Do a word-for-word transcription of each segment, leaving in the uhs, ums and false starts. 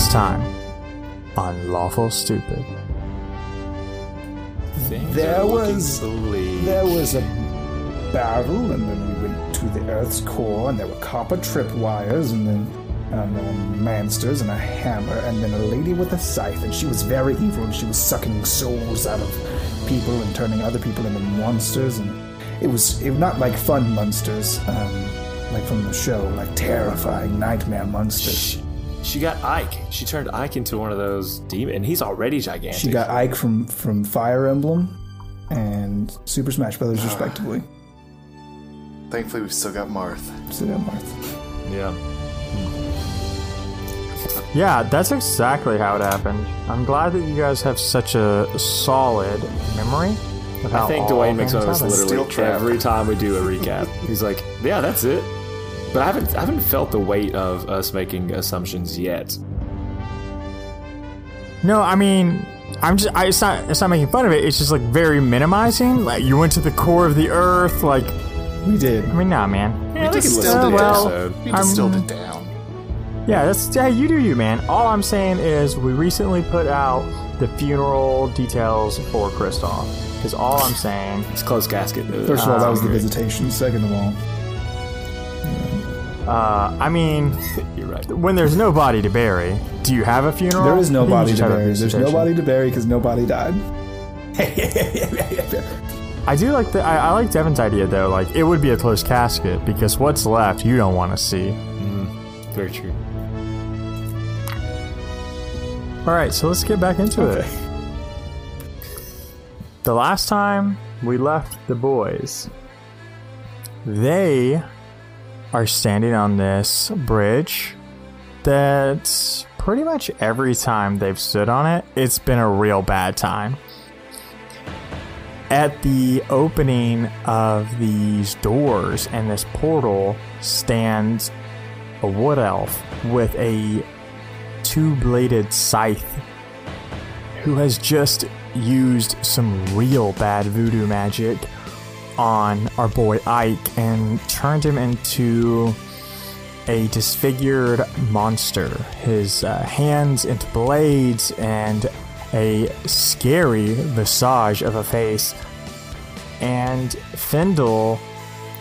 last time on Lawful Stupid. Things there was bleak. There was a battle, and then we went to the Earth's core, and there were copper tripwires, and then and then monsters, and a hammer, and then a lady with a scythe, and she was very evil, and she was sucking souls out of people and turning other people into monsters, and it was it, not like fun monsters, um, like from the show, like terrifying nightmare monsters. Shh. She got Ike. She turned Ike into one of those demons, and he's already gigantic. She got Ike from, from Fire Emblem and Super Smash Brothers, uh, respectively. Thankfully, we've still got Marth. Still got Marth. Yeah. Yeah, that's exactly how it happened. I'm glad that you guys have such a solid memory. I think Dwayne makes fun of us literally every time we do a recap. He's like, yeah, that's it. But I haven't, I haven't felt the weight of us making assumptions yet. No, I mean, I'm just, I, it's not, it's not making fun of it. It's just like very minimizing. Like you went to the core of the earth, like we did. I mean, nah, man. Yeah, we just still did uh, well, down. We just still did down. Yeah, that's yeah. You do you, man. All I'm saying is we recently put out the funeral details for Kristoff. Because all I'm saying, it's closed casket. Dude. First of all, um, that was the visitation. Second of all. Uh, I mean, you're right. When there's no body to bury, do you have a funeral? There is no body to bury. There's no body to bury because nobody died. I do like the. I, I like Devin's idea though. Like it would be a closed casket because what's left you don't want to see. Mm, very true. All right, so let's get back into okay. it. The last time we left the boys, they. Are standing on this bridge that pretty much every time they've stood on it, it's been a real bad time. At the opening of these doors and this portal stands a wood elf with a two-bladed scythe who has just used some real bad voodoo magic on our boy Ike and turned him into a disfigured monster. His uh, hands into blades and a scary visage of a face. And Findle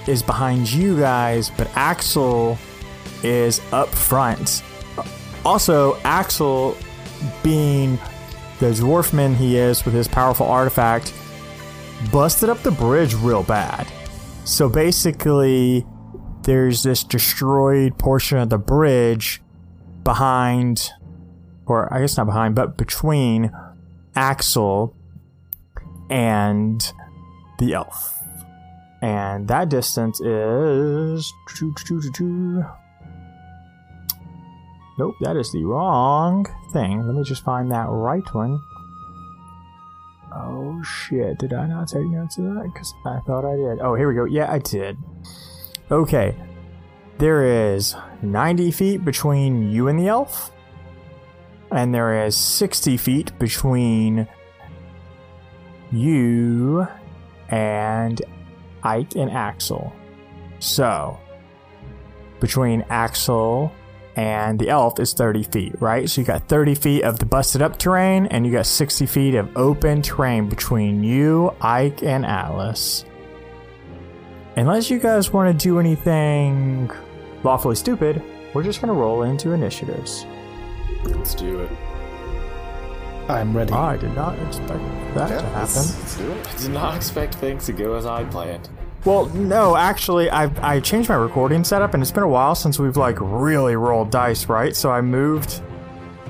is behind you guys, but Axel is up front. Also, Axel, being the dwarfman he is with his powerful artifact, busted up the bridge real bad. So basically, there's this destroyed portion of the bridge behind, or I guess not behind, but between Axel and the elf. And that distance is... Nope, that is the wrong thing. Let me just find that right one. Oh shit, did I not take notes of that? Because I thought I did. Oh, here we go. Yeah, I did. Okay. There is ninety feet between you and the elf. And there is sixty feet between you and Ike and Axel. So, between Axel and the elf is thirty feet, right? So you got thirty feet of the busted up terrain, and you got sixty feet of open terrain between you, Ike, and Alice. Unless you guys want to do anything lawfully stupid, we're just going to roll into initiatives. Let's do it. I'm ready. I did not expect that yeah, to happen. Let's do it. I did not expect things to go as I planned. Well, no, actually, I I changed my recording setup, and it's been a while since we've like really rolled dice, right? So I moved,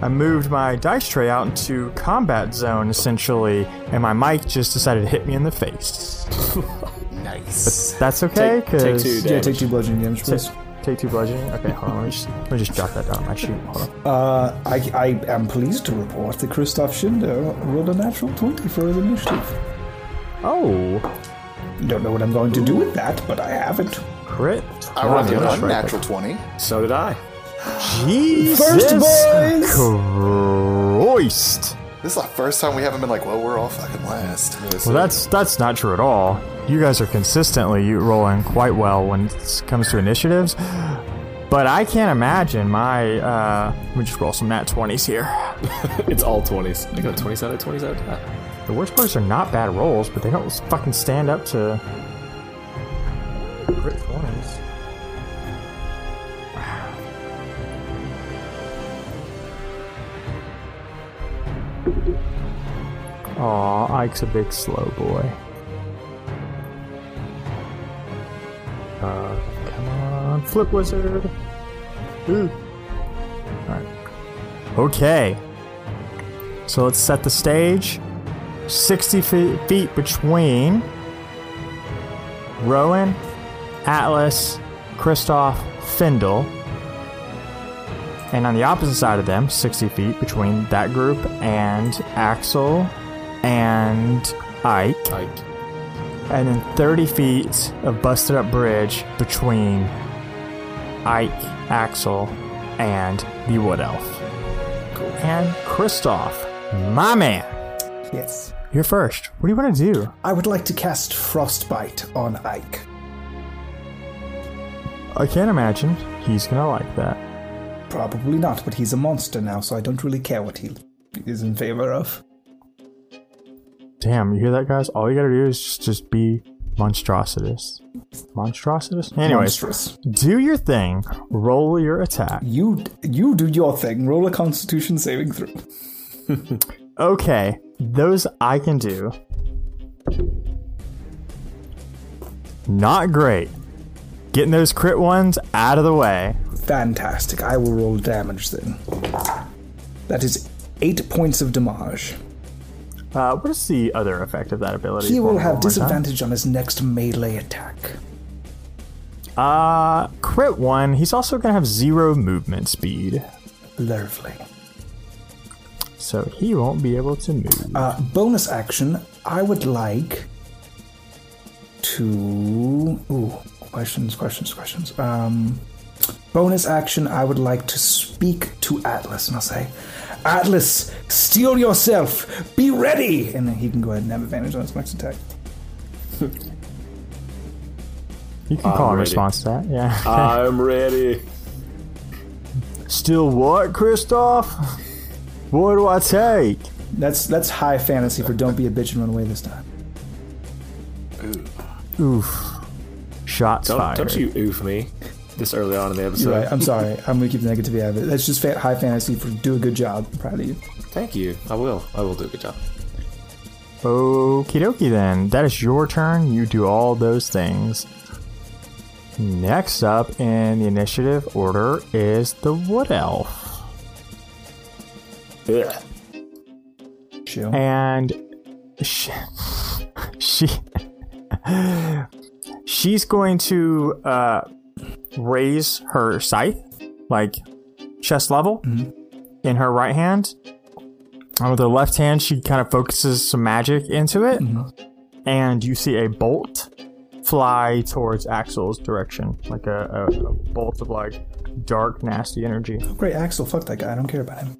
I moved my dice tray out into combat zone essentially, and my mic just decided to hit me in the face. Nice, but that's okay. Take, take two, yeah, take two bludgeoning damage, please. Take, take two bludgeoning. Okay, hold on, let me just let me just jot that down. Actually, hold on. Uh, I I am pleased to report that Kristoff Shindo rolled a natural twenty for his initiative. Oh. Don't know what I'm going to do with that, but I haven't. Crit. I rolled an unnatural twenty. So did I. Jesus First boys! Christ! This is the first time we haven't been like, well, we're all fucking last. Well, well that's that's not true at all. You guys are consistently rolling quite well when it comes to initiatives. But I can't imagine my, uh, let me just roll some nat twenties here. It's all twenties. I got twenties out of twenties out of that. The worst parts are not bad rolls, but they don't fucking stand up to crit twenties. Aw, Ike's a big slow boy. Uh, come on, flip wizard. Ooh. Alright. Okay. So let's set the stage. sixty feet between Rowan, Atlas, Kristoff, Findle. And on the opposite side of them, sixty feet between that group and Axel and Ike. Ike. And then thirty feet of busted up bridge between Ike, Axel, and the Wood Elf. Cool. And Kristoff, my man. Yes. You're first. What do you want to do? I would like to cast Frostbite on Ike. I can't imagine he's going to like that. Probably not, but he's a monster now, so I don't really care what he is in favor of. Damn, you hear that, guys? All you gotta do is just, just be monstrositous. Monstrositous? Anyways, monstrous. Do your thing. Roll your attack. You you do your thing. Roll a Constitution saving throw. Okay, those I can do. Not great. Getting those crit ones out of the way. Fantastic. I will roll damage then. That is eight points of damage. Uh, what is the other effect of that ability? He will have disadvantage on his next melee attack. Uh, crit one. He's also going to have zero movement speed. Lovely. So he won't be able to move. Uh, bonus action. I would like to... Ooh, questions, questions, questions. Um, bonus action. I would like to speak to Atlas, and I'll say... Atlas, steel yourself! Be ready! And then he can go ahead and have advantage on his next attack. You can call I'm a ready. response to that, yeah. I'm ready. Still what, Kristoff? What do I take? That's that's high fantasy for don't be a bitch and run away this time. Oof. Oof. Shots don't, fired. Don't you oof me. This early on in the episode. Right, I'm sorry. I'm going to keep the negativity out of it. That's just fa- high fantasy for do a good job. I'm proud of you. Thank you. I will. I will do a good job. Okie dokie then. That is your turn. You do all those things. Next up in the initiative order is the Wood Elf. Ugh. Chill. And she... she she's going to... Uh, raise her scythe, like chest level, mm-hmm. in her right hand, and with her left hand she kind of focuses some magic into it, mm-hmm. and you see a bolt fly towards Axel's direction, like a, a, a bolt of like dark nasty energy. Oh, great. Axel, fuck that guy, I don't care about him.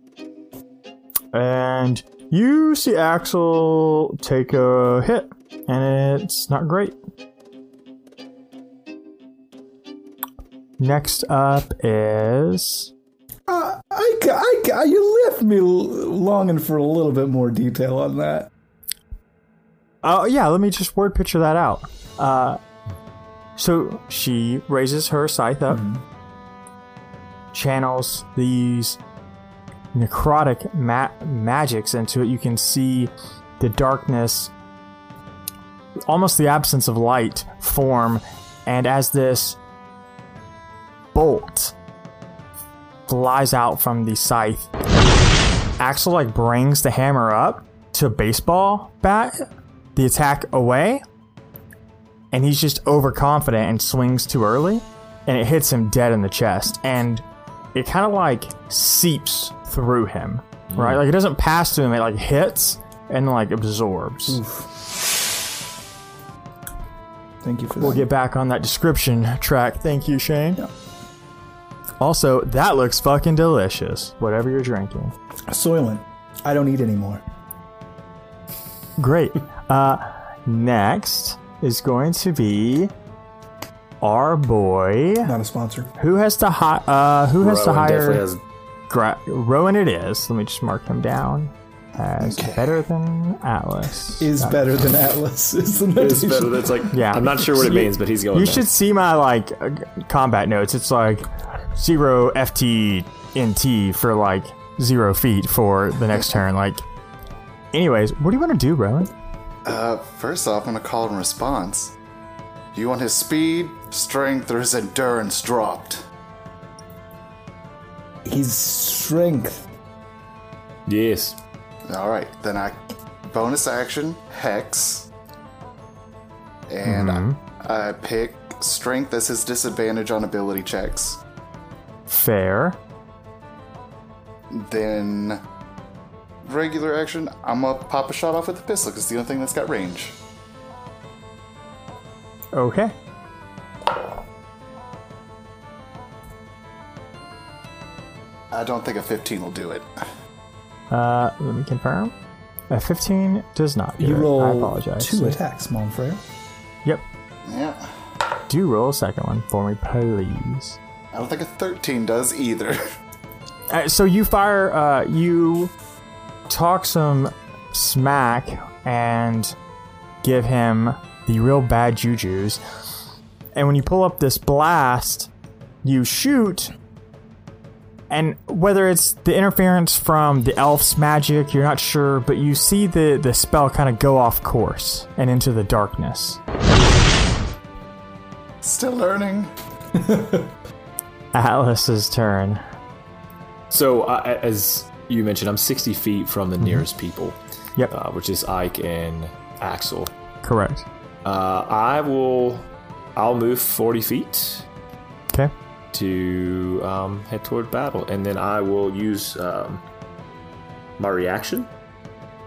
And you see Axel take a hit, and it's not great. Next up is... Uh, I, I, I, you left me longing for a little bit more detail on that. Oh, uh, yeah, let me just word picture that out. Uh, so she raises her scythe up, mm-hmm. channels these necrotic ma- magics into it. You can see the darkness, almost the absence of light, form, and as this... bolt flies out from the scythe, Axel like brings the hammer up to a baseball bat, the attack away, and he's just overconfident and swings too early, and it hits him dead in the chest, and it kind of like seeps through him, right? Mm. Like it doesn't pass through him, it like hits and like absorbs. Oof. Thank you for that. We'll get back on that description track. Thank you, Shane. Yeah. Also, that looks fucking delicious. Whatever you're drinking. Soylent. I don't eat anymore. Great. Uh, next is going to be our boy. Not a sponsor. Who has to hi- uh who has Rowan to hire has... Gra- Rowan it is. Let me just mark him down as okay. better than Atlas. Is Not better than Atlas. Is better. That's like yeah. I'm not sure what it means, but he's going. You there. Should see my like uh, combat notes. It's like zero F T N T for like zero feet for the next turn. Like, anyways, what do you want to do, Rowan? Uh, first off, I'm gonna call in response. Do you want his speed, strength, or his endurance dropped? His strength. Yes. Alright, then I bonus action, Hex, and mm-hmm. I, I pick Strength as his disadvantage on ability checks. Fair. Then, regular action, I'm going to pop a shot off with a pistol, because it's the only thing that's got range. Okay. I don't think a fifteen will do it. Uh, let me confirm. A fifteen does not do you it. Roll I apologize. Two attacks, Monfrey. Yep. Yeah. Do roll a second one for me, please. I don't think a thirteen does either. Uh, so you fire, uh, you talk some smack and give him the real bad jujus. And when you pull up this blast, you shoot... And whether it's the interference from the elf's magic, you're not sure, but you see the, the spell kind of go off course and into the darkness. Still learning. Alice's turn. So, uh, as you mentioned, I'm sixty feet from the mm-hmm. nearest people. Yep. Uh, which is Ike and Axel. Correct. Uh, I will... I'll move forty feet. Okay. To um, head toward battle, and then I will use um, my reaction.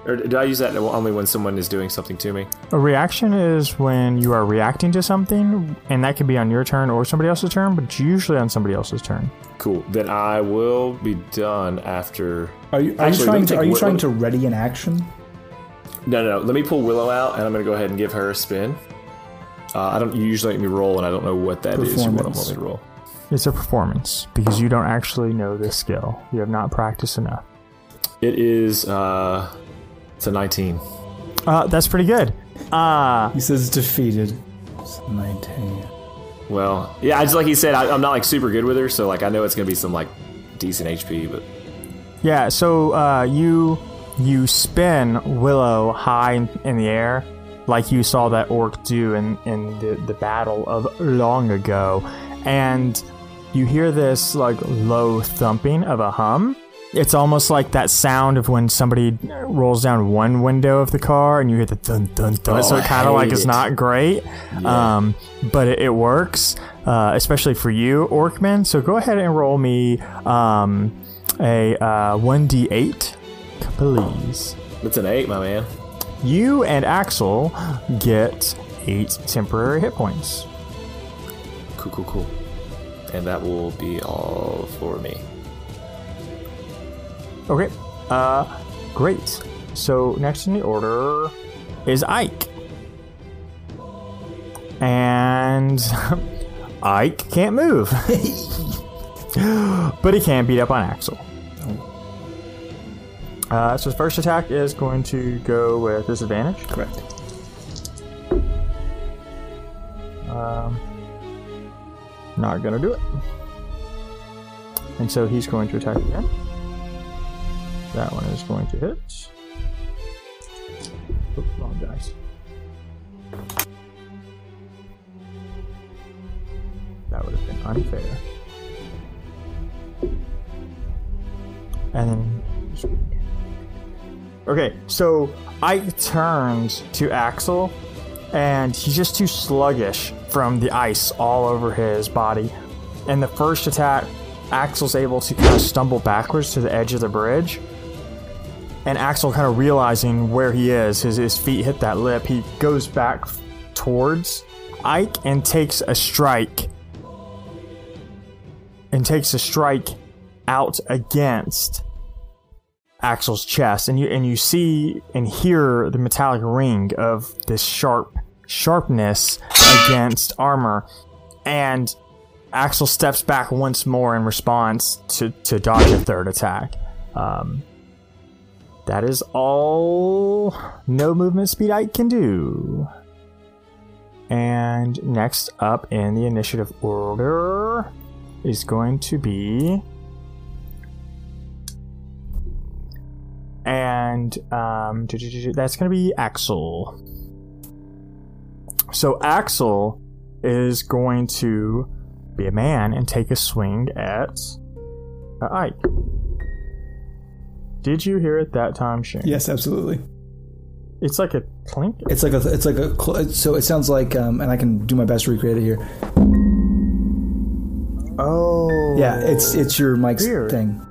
Or do I use that only when someone is doing something to me? A reaction is when you are reacting to something, and that can be on your turn or somebody else's turn, but usually on somebody else's turn. Cool. Then I will be done after. Are you, are Actually, you trying to? Are you Willow. trying to ready an action? No, no, no. Let me pull Willow out, and I'm going to go ahead and give her a spin. Uh, I don't you usually make me roll, and I don't know what that is. You want me to roll? It's a performance, because you don't actually know this skill. You have not practiced enough. It is, uh, it's a nineteen. Uh, that's pretty good. Uh, he says defeated. It's a nineteen. Well, yeah, I just like he said, I, I'm not, like, super good with her, so, like, I know it's going to be some, like, decent H P, but... Yeah, so, uh, you, you spin Willow high in, in the air, like you saw that orc do in, in the, the battle of long ago, and... You hear this like low thumping of a hum. It's almost like that sound of when somebody rolls down one window of the car and you hear the dun dun dun. Oh, so it kind of like it. It's not great, yeah. um, but it, it works, uh, especially for you, Orcman. So go ahead and roll me um, a uh, one d eight, please. That's an eight, my man. You and Axel get eight temporary hit points. Cool, cool, cool. And that will be all for me. Okay. Uh, great. So next in the order is Ike. And Ike can't move. But he can beat up on Axel. Uh, so his first attack is going to go with disadvantage. Correct. Um... Not gonna do it. And so he's going to attack again. That one is going to hit. Oops, wrong dice. That would have been unfair. And then... Okay, so Ike turns to Axel, and he's just too sluggish from the ice all over his body. In the first attack, Axel's able to kind of stumble backwards to the edge of the bridge. And Axel, kind of realizing where he is, his, his feet hit that lip, he goes back towards Ike and takes a strike. And takes a strike out against Axel's chest. And you, and you see and hear the metallic ring of this sharp sharpness against armor, and Axel steps back once more in response to, to dodge a third attack. Um, that is all no movement speed Ike can do. And next up in the initiative order is going to be... And um, that's going to be Axel. So Axel is going to be a man and take a swing at uh, Ike. Did you hear it that time, Shane? Yes, absolutely. It's like a clink. It's like a. It's like a. Cl- so it sounds like, um, and I can do my best to recreate it here. Oh. Yeah, it's it's your mic's weird. thing.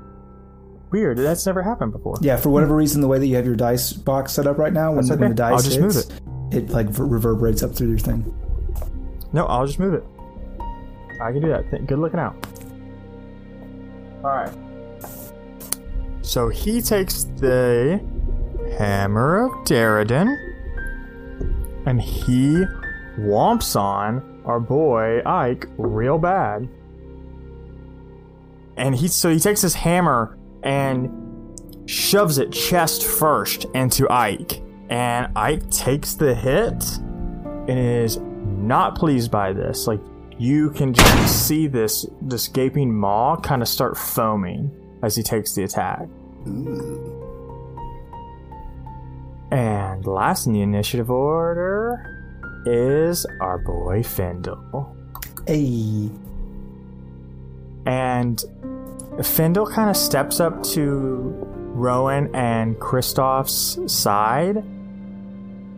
Weird. That's never happened before. Yeah, for whatever reason, the way that you have your dice box set up right now, when, okay. when the dice I'll just hits, move it. It like reverberates up through your thing. No, I'll just move it. I can do that. Good looking out. All right. So he takes the Hammer of Garridan, and he whomps on our boy Ike real bad. And he so he takes his hammer and shoves it chest first into Ike. And Ike takes the hit and is not pleased by this. Like, you can just see this, this gaping maw kind of start foaming as he takes the attack. Ooh. And last in the initiative order is our boy Findle. Hey. And Findle kind of steps up to Rowan and Kristoff's side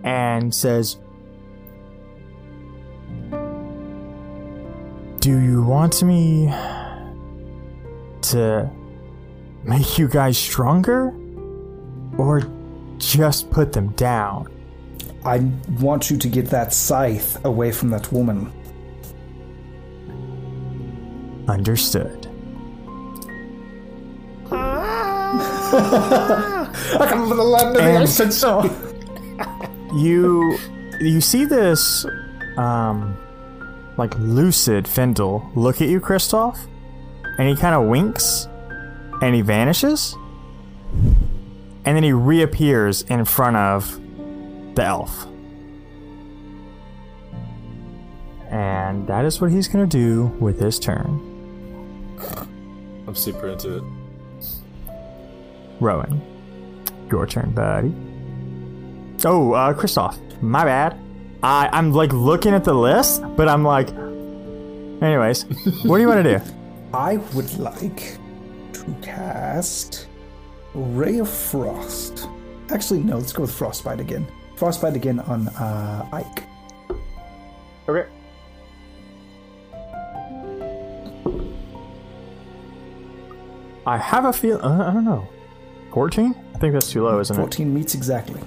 and says, "Do you want me to make you guys stronger, or just put them down?" I want you to get that scythe away from that woman. Understood. I can't believe the land of the accent so. You, you see this, um, like lucid Findle look at you, Kristoff, and he kind of winks, and he vanishes, and then he reappears in front of the elf. And that is what he's going to do with his turn. I'm super into it. Rowan, your turn, buddy. Oh, uh, Kristoff, my bad. I, I'm like looking at the list, but I'm like... Anyways, what do you want to do? I would like to cast... Ray of Frost. Actually, no, let's go with Frostbite again. Frostbite again on uh, Ike. Okay. I have a feel. Uh, I don't know. fourteen? I think that's too low, isn't fourteen it? fourteen meets exactly.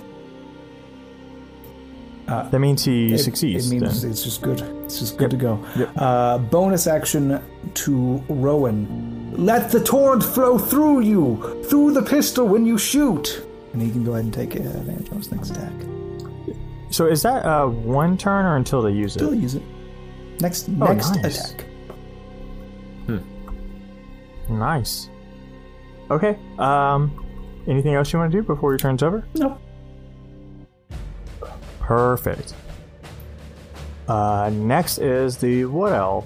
Uh, that means he it, succeeds. It means then. It's just good. It's just good yep. to go. Yep. Uh, bonus action to Rowan. Let the torrent flow through you, through the pistol when you shoot. And he can go ahead and take advantage of his next attack. So is that uh, one turn or until they use it? Until they use it. Next, oh, next nice. attack. Hmm. Nice. Okay. Um. Anything else you want to do before your turn's over? No. Perfect. Uh. Next is the Wood Elf.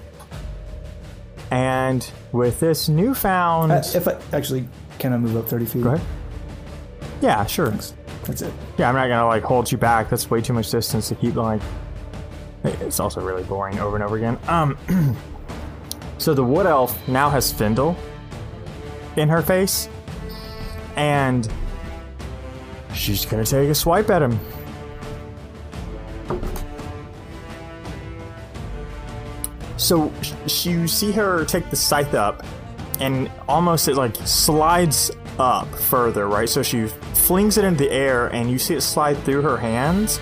And with this newfound... Uh, if I actually, can I move up thirty feet? Go ahead. Yeah, sure. Thanks. That's it. Yeah, I'm not going to like hold you back. That's way too much distance to keep going. It's also really boring over and over again. Um. So the Wood Elf now has Findle in her face. And she's going to take a swipe at him. So sh- you see her take the scythe up, and almost it like slides up further, right? So she flings it in the air, and you see it slide through her hands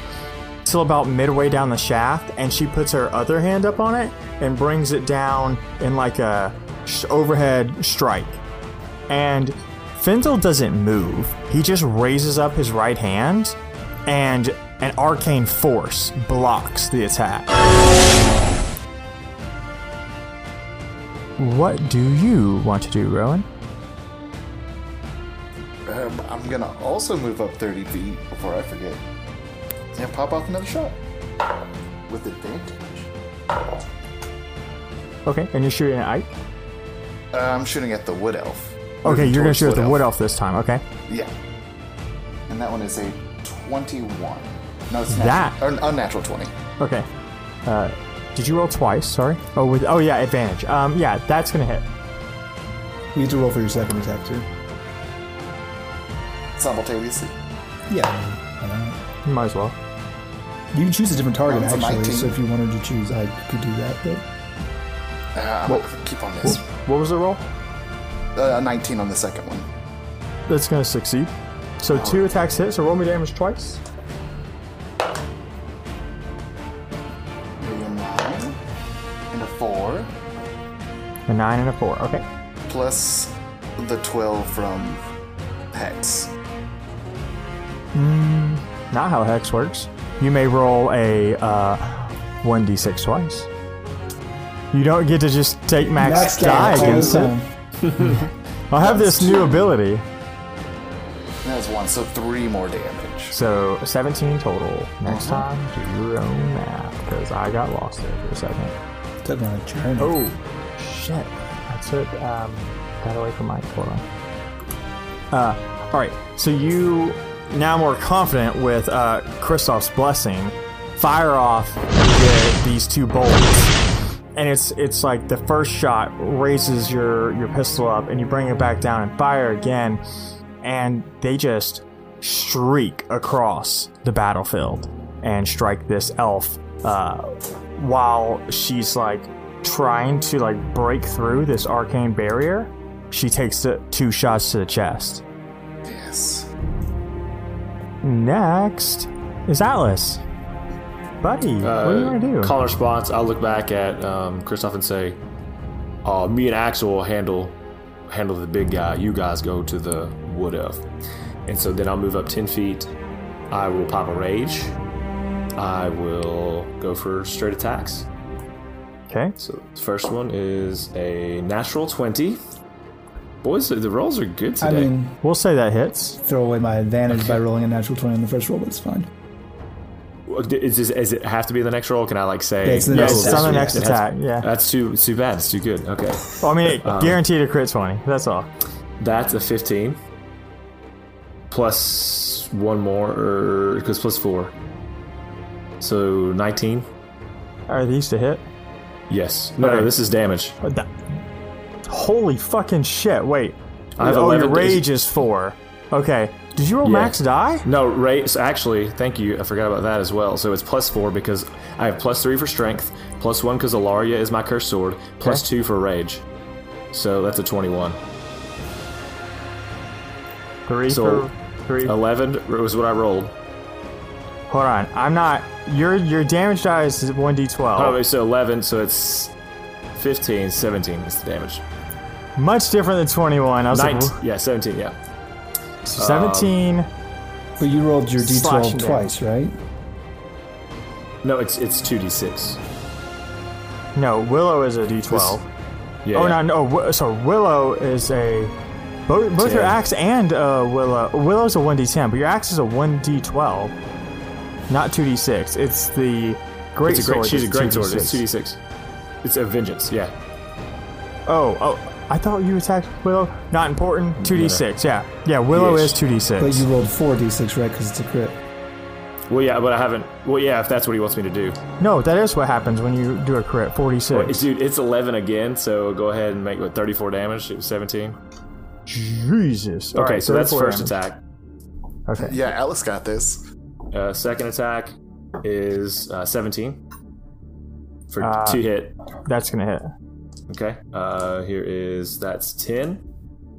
till about midway down the shaft, and she puts her other hand up on it and brings it down in like a sh- overhead strike. And Findle doesn't move. He just raises up his right hand, and an arcane force blocks the attack. What do you want to do, Rowan? Um, I'm going to also move up thirty feet before I forget. And pop off another shot. With advantage. Okay, and you're shooting at Ike? Uh, I'm shooting at the Wood Elf. Okay, you're going to shoot at the Wood Elf this time, okay. Yeah. And that one is a twenty-one. No, it's that. An unnatural twenty. Okay. Uh, did you roll twice? Sorry. Oh, with oh yeah, advantage. Um, yeah, that's gonna hit. You need to roll for your second attack too. Simultaneously. Yeah. Uh, you might as well. You can choose a different target um, actually. So if you wanted to choose, I could do that. But uh, I'm well, gonna keep on this. What was the roll? Uh, a nineteen on the second one. That's gonna succeed. So oh, two attacks hit. So roll me damage twice. A nine and a four, okay. Plus the twelve from Hex. Mm, not how Hex works. You may roll a uh, one d six twice. You don't get to just take max die against it. I'll have this new ability. That's one, so three more damage. So seventeen total. Next time, do your own math, because I got lost there for a second. Took my turn. Oh. Shit, I took um, that away from Mike. Hold on. Uh, all right, so you now more confident with uh, Kristoff's blessing. Fire off the, these two bolts, and it's it's like the first shot raises your your pistol up, and you bring it back down and fire again, and they just streak across the battlefield and strike this elf uh, while she's like. Trying to like break through this arcane barrier, she takes the two shots to the chest. Yes. Next is Atlas. Buddy, uh, what do you want to do? Call our spots. I'll look back at um, Kristoff and say, uh, "Me and Axel will handle handle the big guy. You guys go to the Wood Elf." And so then I'll move up ten feet. I will pop a rage. I will go for straight attacks. Okay. So the first one is a natural twenty. Boys, the rolls are good today. I mean, we'll say that hits. Throw away my advantage okay. by rolling a natural twenty on the first roll, but it's fine. Is, is, is it have to be the next roll? Can I like say? Yeah, it's, the next yes, it's on the next it attack. To, yeah. That's too too bad. It's too good. Okay. Well, I mean, it um, guaranteed a crit twenty. That's all. That's a fifteen. Plus one more, or because plus four. So nineteen. Are these to hit? Yes. No, okay. no, this is damage. The, holy fucking shit. Wait. I have oh, your rage days. Is four. Okay. Did you roll yeah. max die? No, rage. Actually, thank you. I forgot about that as well. So it's plus four because I have plus three for strength, plus one because Elaria is my cursed sword, plus okay. two for rage. So that's a twenty-one. Three so for three. eleven was what I rolled. Hold on, I'm not. Your your damage die is one d twelve. Oh, so eleven, so it's fifteen, seventeen is the damage. Much different than twenty-one. I was nineteen, like, yeah, seventeen, yeah. So seventeen. Um, but you rolled your d twelve twice, damage. Right? No, it's it's two d six. No, Willow is a d twelve. Yeah, oh yeah. no, no. So Willow is a both, both your axe and uh, Willow. Willow's a one d ten, but your axe is a one d twelve. Not two d six. It's the great it's a great, sword. She's a great sword. It's two d six. It's a vengeance. Yeah. Oh, oh! I thought you attacked Willow. Not important. two d six. Yeah, yeah. Willow yes. is two d six. But you rolled four d six, right? Because it's a crit. Well, yeah, but I haven't. Well, yeah, if that's what he wants me to do. No, that is what happens when you do a crit. four d six. Well, dude, it's eleven again. So go ahead and make what thirty-four damage. It was seventeen. Jesus. Okay, right, so that's first damage. Attack. Okay. Yeah, Alice got this. Uh, second attack is uh, seventeen for uh, two hit. That's going to hit. Okay. Uh, here is, that's ten,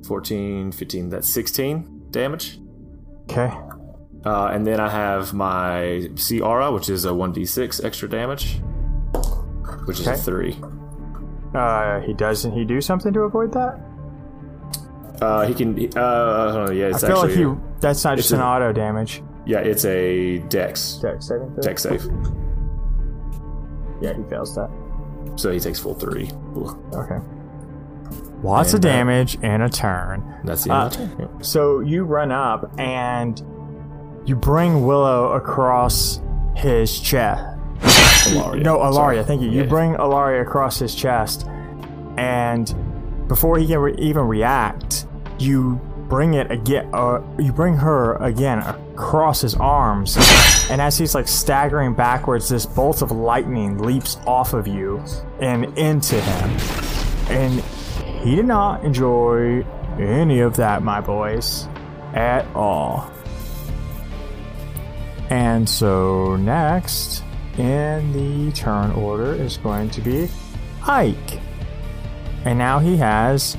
fourteen, fifteen. That's sixteen damage. Okay. Uh, and then I have my C R A, which is a one d six extra damage, which is okay. a three. Uh, he doesn't, he do something to avoid that? Uh, he can, uh, yeah, it's I feel actually, like he, that's not just an a, auto damage. Yeah, it's a dex. Dex saving throw? Dex save. Yeah, he fails that. So he takes full three. Ugh. Okay. Lots and of damage that, and a turn. That's the end uh, of the turn. So you run up and you bring Willow across his chest. Elaria. No, Elaria, Sorry. thank you. You yeah. bring Elaria across his chest, and before he can re- even react, you bring it again. Uh, you bring her again across his arms, and as he's like staggering backwards, this bolt of lightning leaps off of you and into him. And he did not enjoy any of that, my boys, at all. And so next in the turn order is going to be Ike. And now he has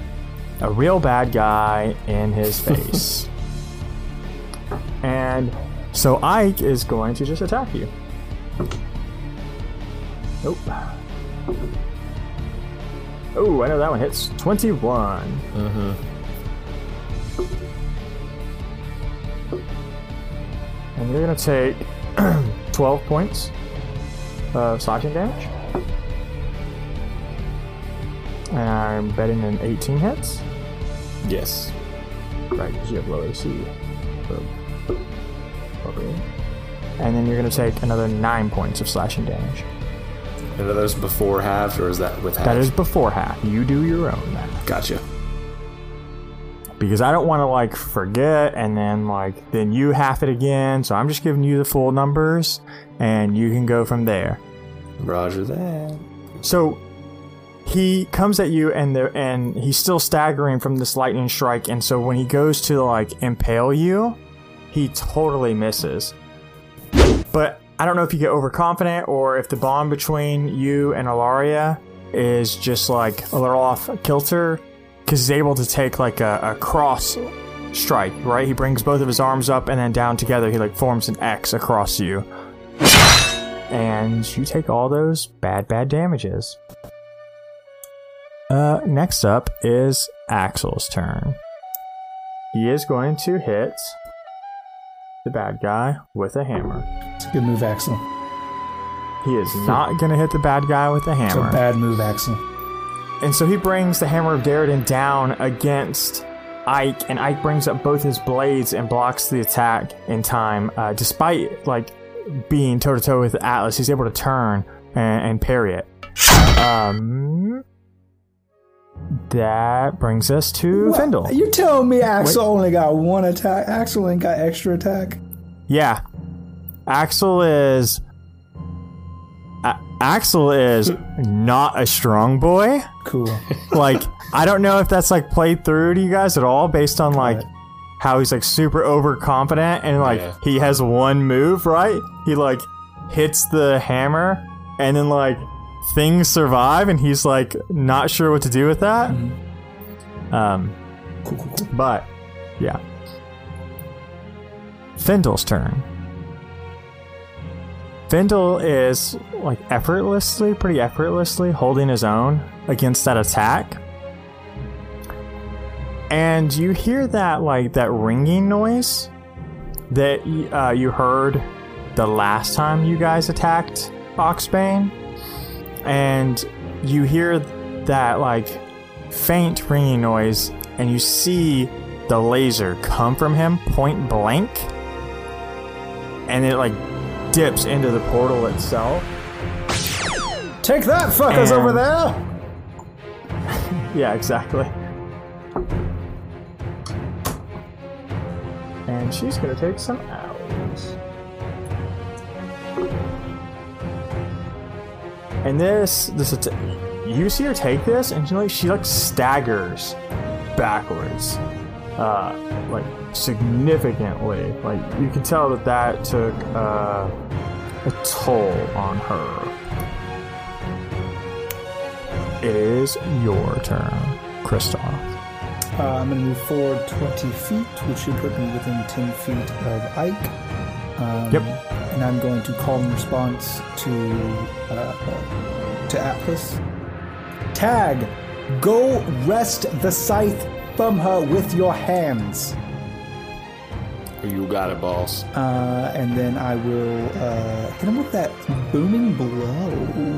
a real bad guy in his face. And so Ike is going to just attack you. Nope. Oh, I know that one hits. twenty-one. Uh-huh. And you're going to take twelve points of slashing damage. And I'm betting an eighteen hits. Yes. Right, because you have low A C. Okay. And then you're going to take another nine points of slashing damage. And are those before half, or is that with half? That is before half. You do your own math. Gotcha. Because I don't want to, like, forget, and then, like, then you half it again. So I'm just giving you the full numbers, and you can go from there. Roger that. So he comes at you, and the and he's still staggering from this lightning strike, and so when he goes to, like, impale you, he totally misses. But I don't know if you get overconfident or if the bond between you and Elaria is just, like, a little off kilter, because he's able to take, like, a, a cross strike, right? He brings both of his arms up, and then down together, he, like, forms an X across you. And you take all those bad, bad damages. Uh, next up is Axel's turn. He is going to hit the bad guy with a hammer. It's a good move, Axel. He is not going to hit the bad guy with a hammer. It's a bad move, Axel. And so he brings the Hammer of Garridan down against Ike, and Ike brings up both his blades and blocks the attack in time. Uh, despite, like, being toe-to-toe with Atlas, he's able to turn and, and parry it. Um... That brings us to what? Findle. You telling me Axel Wait. only got one attack? Axel ain't got extra attack? Yeah. Axel is... A- Axel is not a strong boy. Cool. Like, I don't know if that's, like, played through to you guys at all based on, like, right. how he's, like, super overconfident and, like, yeah. he has one move, right? He, like, hits the hammer and then, like, things survive and he's like not sure what to do with that. Mm-hmm. Um, cool, cool, cool. But yeah, Findle's turn. Findle is like effortlessly, pretty effortlessly holding his own against that attack, and you hear that like that ringing noise that uh, you heard the last time you guys attacked Oxbane. And you hear that, like, faint ringing noise, and you see the laser come from him point blank. And it, like, dips into the portal itself. Take that, fuckers, and... over there! Yeah, exactly. And she's gonna take some hours. And this, this, you see her take this, and she like she like staggers backwards, uh, like significantly. Like you can tell that that took uh, a toll on her. It is your turn, Kristoff. Uh, I'm gonna move forward twenty feet, which should put me within ten feet of Ike. Um, yep. And I'm going to call in response to uh, to Atlas. Tag, go wrest the scythe from her with your hands. You got it, boss. Uh, and then I will uh, hit him with that booming blow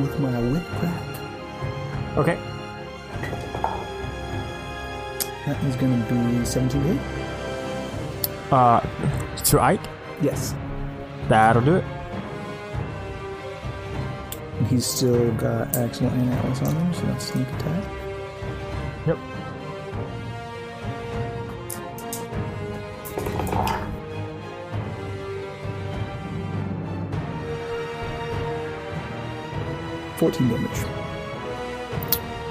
with my whip crack. Okay. That is going to be seventeen hit. Uh, to Ike? Yes. That'll do it. And he's still got Axel and Alice on him, so that's sneak attack. Yep. fourteen damage.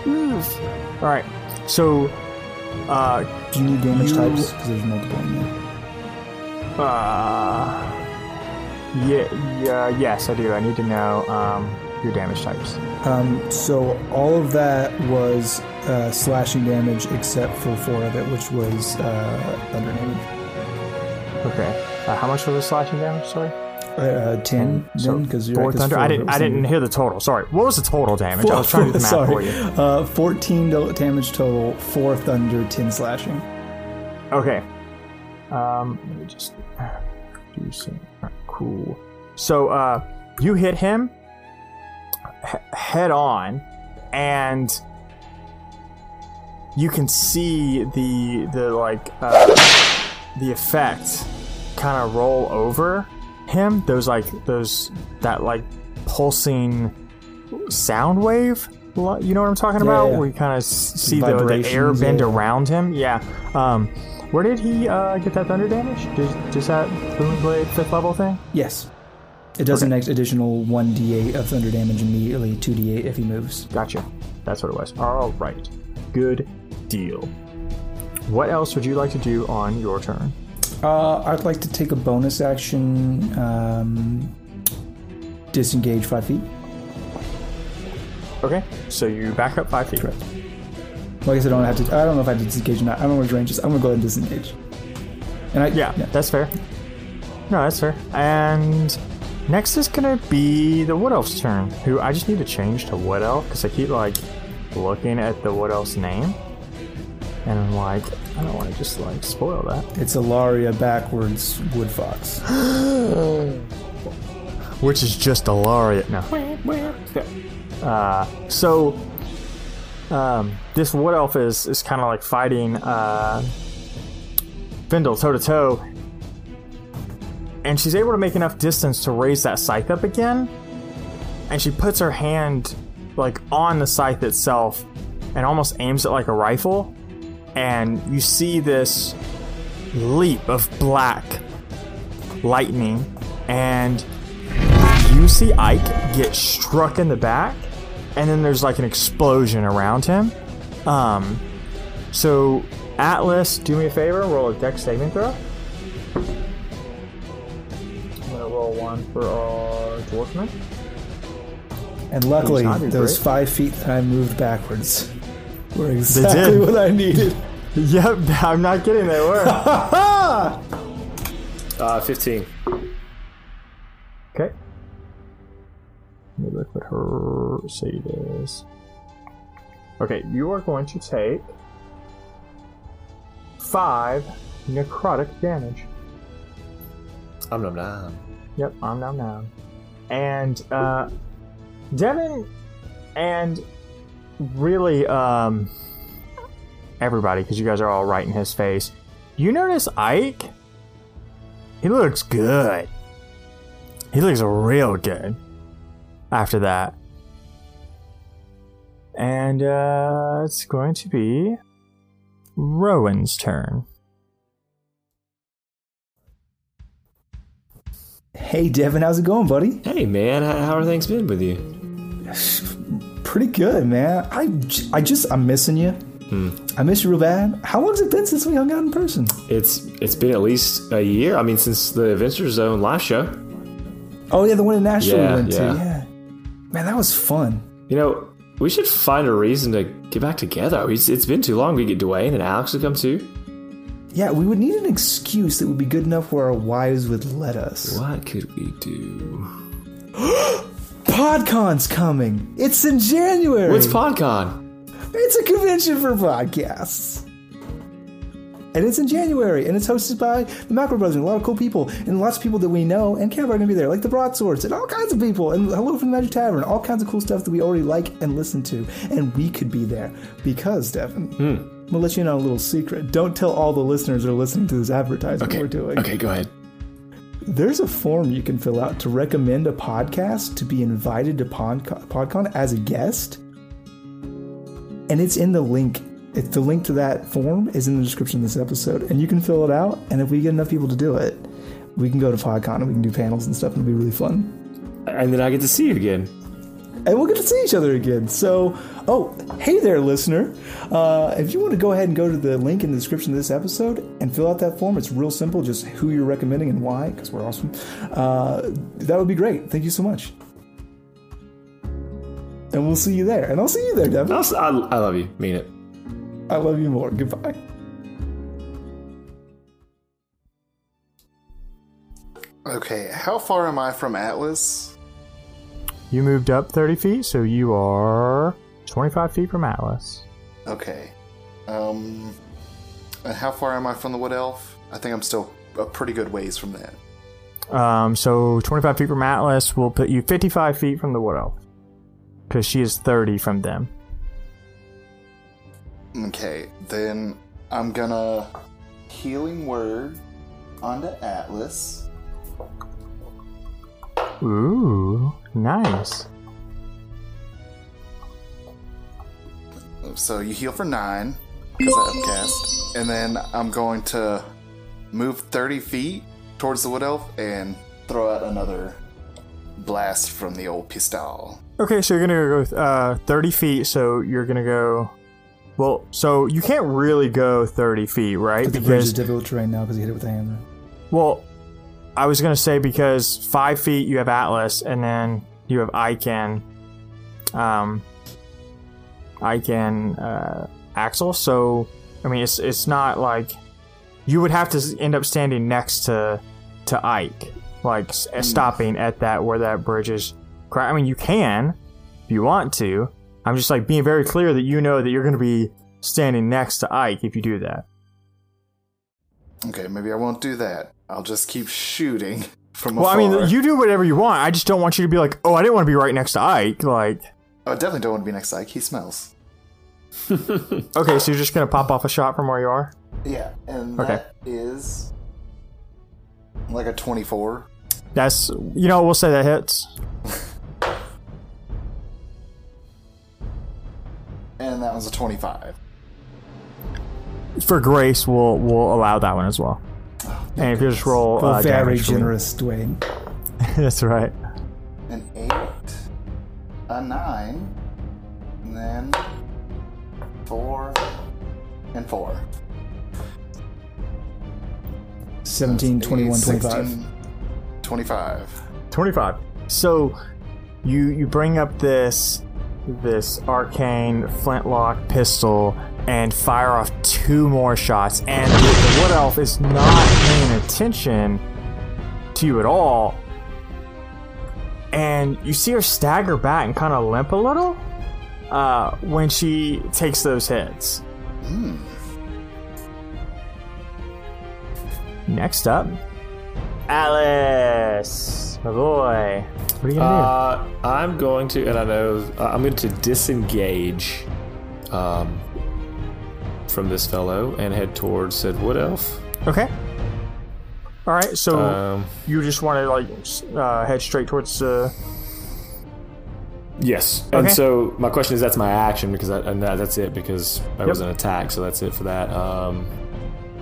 Mm. Alright, so... Uh, do you need damage you... types? Because there's multiple in there. Uh... Yeah, yeah, yes, I do. I need to know um, your damage types. Um, so all of that was uh, slashing damage except for four of it, which was uh, thunder damage. Okay. Uh, how much was the slashing damage? Sorry. Uh, ten. ten because so four thunder. Four, I didn't. I didn't hear the total. Sorry. What was the total damage? Four, I was trying to do the math sorry. for you. Uh, fourteen damage total. Four thunder. Ten slashing. Okay. Um, let me just do some. Cool. So uh, you hit him he- head on, and you can see the the like uh, the effect kind of roll over him. Those like those that like pulsing sound wave. You know what I'm talking yeah, about? Yeah. Where you kind of see the, the air bend yeah. around him. Yeah. Um, Where did he uh, get that thunder damage? Does, does that Boomblade fifth level thing? Yes. It does an okay. additional one d eight of thunder damage immediately, two d eight if he moves. Gotcha. That's what it was. All right. Good deal. What else would you like to do on your turn? Uh, I'd like to take a bonus action, um, disengage five feet. Okay. So you back up five feet. Correct. Well, I guess I don't have to. I don't know if I have to disengage or not. I don't know what range is. I'm gonna go ahead and disengage. And I, yeah, yeah, that's fair. No, that's fair. And next is gonna be the Wood Elf's turn. Who I just need to change to Wood Elf because I keep like looking at the Wood Elf's name, and I'm like, I don't want to just like spoil that. It's Elaria backwards Wood Fox, which is just Elaria now. Uh, so. Um, this Wood Elf is, is kind of like fighting uh, Findle toe-to-toe, and she's able to make enough distance to raise that scythe up again, and she puts her hand like on the scythe itself and almost aims it like a rifle, and you see this leap of black lightning, and you see Ike get struck in the back. And then there's like an explosion around him. Um, so, Atlas, do me a favor, roll a dex saving throw. I'm gonna roll one for our dwarfman. And luckily, those break. five feet that I moved backwards were exactly what I needed. Yep, I'm not kidding, they were. uh, fifteen. Okay. Let me look what her save is. Okay, you are going to take five necrotic damage. Om nom nom. Yep, om nom nom. And uh, Devin and really um, everybody, because you guys are all right in his face. You notice Ike? He looks good. He looks real good. After that. And uh, it's going to be Rowan's turn. Hey Devin, how's it going, buddy? Hey man, how are things been with you? Pretty good, man. I, I just, I'm missing you. Hmm. I miss you real bad. How long has it been since we hung out in person? It's It's been at least a year. I mean, since the Adventure Zone live show. Oh yeah, the one in Nashville yeah, we went yeah. to, yeah. Man, that was fun. You know, we should find a reason to get back together. It's, it's been too long. We get Dwayne and Alex to come too. Yeah, we would need an excuse that would be good enough where our wives would let us. What could we do? PodCon's coming. It's in January. What's PodCon? It's a convention for podcasts. And it's in January, and it's hosted by the Macro Brothers, and a lot of cool people, and lots of people that we know, and Cam are going to be there, like the Broad Swords, and all kinds of people, and Hello from the Magic Tavern, all kinds of cool stuff that we already like and listen to, and we could be there, because, Devin, mm. We'll let you know a little secret. Don't tell all the listeners that are listening to this advertisement okay. we're doing. Okay, go ahead. There's a form you can fill out to recommend a podcast to be invited to PodCon, PodCon as a guest. And it's in the link. It's the link to that form is in the description of this episode. And you can fill it out. And if we get enough people to do it, we can go to PodCon and we can do panels and stuff. And it'll be really fun. And then I get to see you again. And we'll get to see each other again. So, oh, hey there, listener. Uh, if you want to go ahead and go to the link in the description of this episode and fill out that form, it's real simple, just who you're recommending and why, because we're awesome. Uh, that would be great. Thank you so much. And we'll see you there. And I'll see you there, Devin. I'll, I, I love you. Mean it. I love you more. Goodbye. Okay, how far am I from Atlas? You moved up thirty feet, so you are twenty-five feet from Atlas. Okay. Um, and how far am I from the Wood Elf? I think I'm still a pretty good ways from that. Um, so twenty-five feet from Atlas will put you fifty-five feet from the Wood Elf. Because she is thirty from them. Okay, then I'm gonna Healing Word onto Atlas. Ooh, nice. So you heal for nine, because I upcast. And then I'm going to move thirty feet towards the Wood Elf and throw out another blast from the old pistol. Okay, so you're going to go uh, thirty feet, so you're going to go... Well, so you can't really go thirty feet, right? But the bridge is difficult terrain now because you hit it with a hammer. Well... I was going to say because five feet you have Atlas and then you have Ike, um, Ike and uh, Axel. So, I mean, it's it's not like you would have to end up standing next to to Ike, like mm. stopping at that where that bridge is. Cra- I mean, you can if you want to. I'm just like being very clear that you know that you're going to be standing next to Ike if you do that. Okay, maybe I won't do that. I'll just keep shooting from afar. Well, I mean, you do whatever you want. I just don't want you to be like, oh, I didn't want to be right next to Ike. Like, oh, I definitely don't want to be next to Ike. He smells. Okay, so you're just going to pop off a shot from where you are? Yeah, and okay. That is like a twenty-four. That's, you know, we'll say that hits. And that was a twenty-five. For grace, we'll, we'll allow that one as well. And if you just roll Go uh, very generous, Dwayne. That's right. An eight, a nine, and then four, and four. seventeen, eight, twenty-one, sixteen, twenty-five. twenty-five. twenty-five. So you you bring up this this arcane flintlock pistol and fire off two more shots, and the Wood Elf is not paying attention to you at all, and you see her stagger back and kind of limp a little uh, when she takes those hits. Mm. Next up, Alice, my boy. What are you gonna uh, do? I'm going to, and I know uh, I'm going to disengage. Um. From this fellow and head towards said Wood Elf. Okay. All right. So um, you just want to like uh, head straight towards the. Uh... Yes. Okay. And so my question is, that's my action because I, and that, that's it because I yep. was an attack, so that's it for that. Um,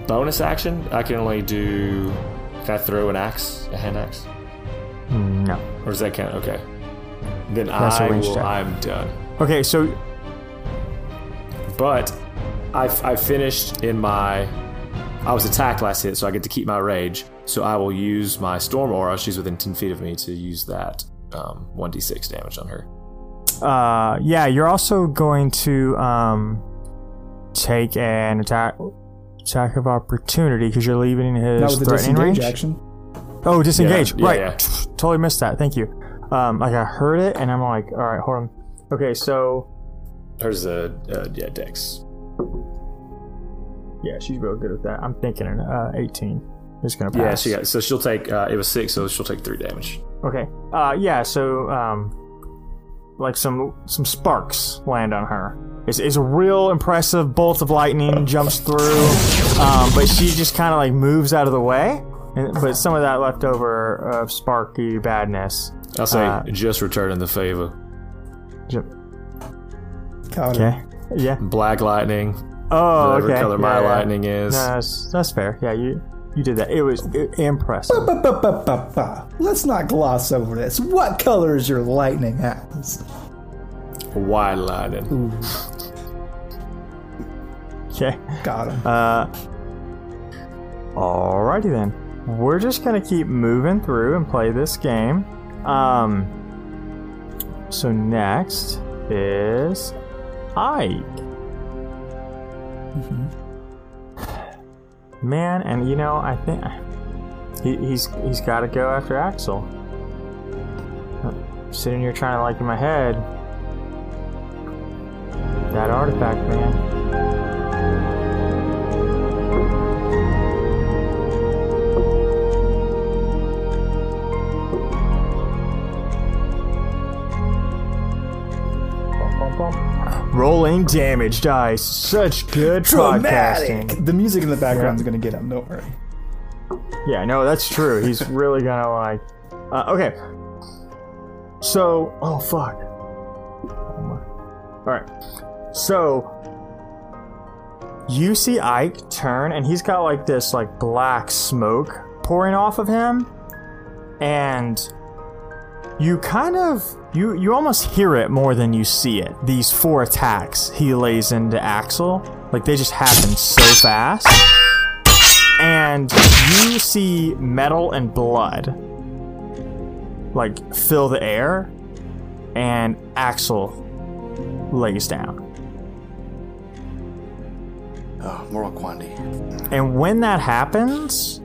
bonus action, I can only do. Can I throw an axe, a hand axe? No. Or does that count? Okay. Then that's I will. Check. I'm done. Okay. So. But. I, I finished in my... I was attacked last hit, so I get to keep my rage. So I will use my Storm Aura. She's within ten feet of me to use that um, one d six damage on her. Uh, yeah, you're also going to um, take an attack attack of opportunity because you're leaving his threatening range. Action. Oh, disengage. Yeah, right. Yeah, yeah. Totally missed that. Thank you. Um, like I heard it, and I'm like, all right, hold on. Okay, so... Hers a uh, yeah, Dex. Yeah, she's real good at that. I'm thinking an uh, eighteen is going to pass. Yeah, she got, so she'll take, uh, it was six, so she'll take three damage. Okay. Uh, yeah, so um, like some some sparks land on her. is, is real impressive. Bolts of lightning jumps through, um, but she just kind of like moves out of the way. And, but some of that leftover of uh, sparky badness. I'll say uh, just returning the favor. J- Got it. Okay. Yeah. Black lightning. Oh, whatever okay. color yeah, my yeah. lightning is. No, that's, that's fair. Yeah, you you did that. It was it, impressive. Ba, ba, ba, ba, ba. Let's not gloss over this. What color is your lightning, Atlas? White lightning. Ooh. Okay. Got him. Uh, alrighty then. We're just going to keep moving through and play this game. Um. So next is Ike. Mm-hmm. Man, and you know, I think he, he's he's got to go after Axel. I'm sitting here trying to like in my head that artifact, man. Rolling damage dice. Such good Dramatic. Podcasting. The music in the background is yeah. going to get him, don't worry. Yeah, no, that's true. He's really going to like... Uh, okay. So... Oh, fuck. Alright. So... You see Ike turn, and he's got like this like black smoke pouring off of him. And... You kind of... You you almost hear it more than you see it. These four attacks he lays into Axel, like they just happen so fast. And you see metal and blood like fill the air, and Axel lays down. Oh, moral quandary. And when that happens,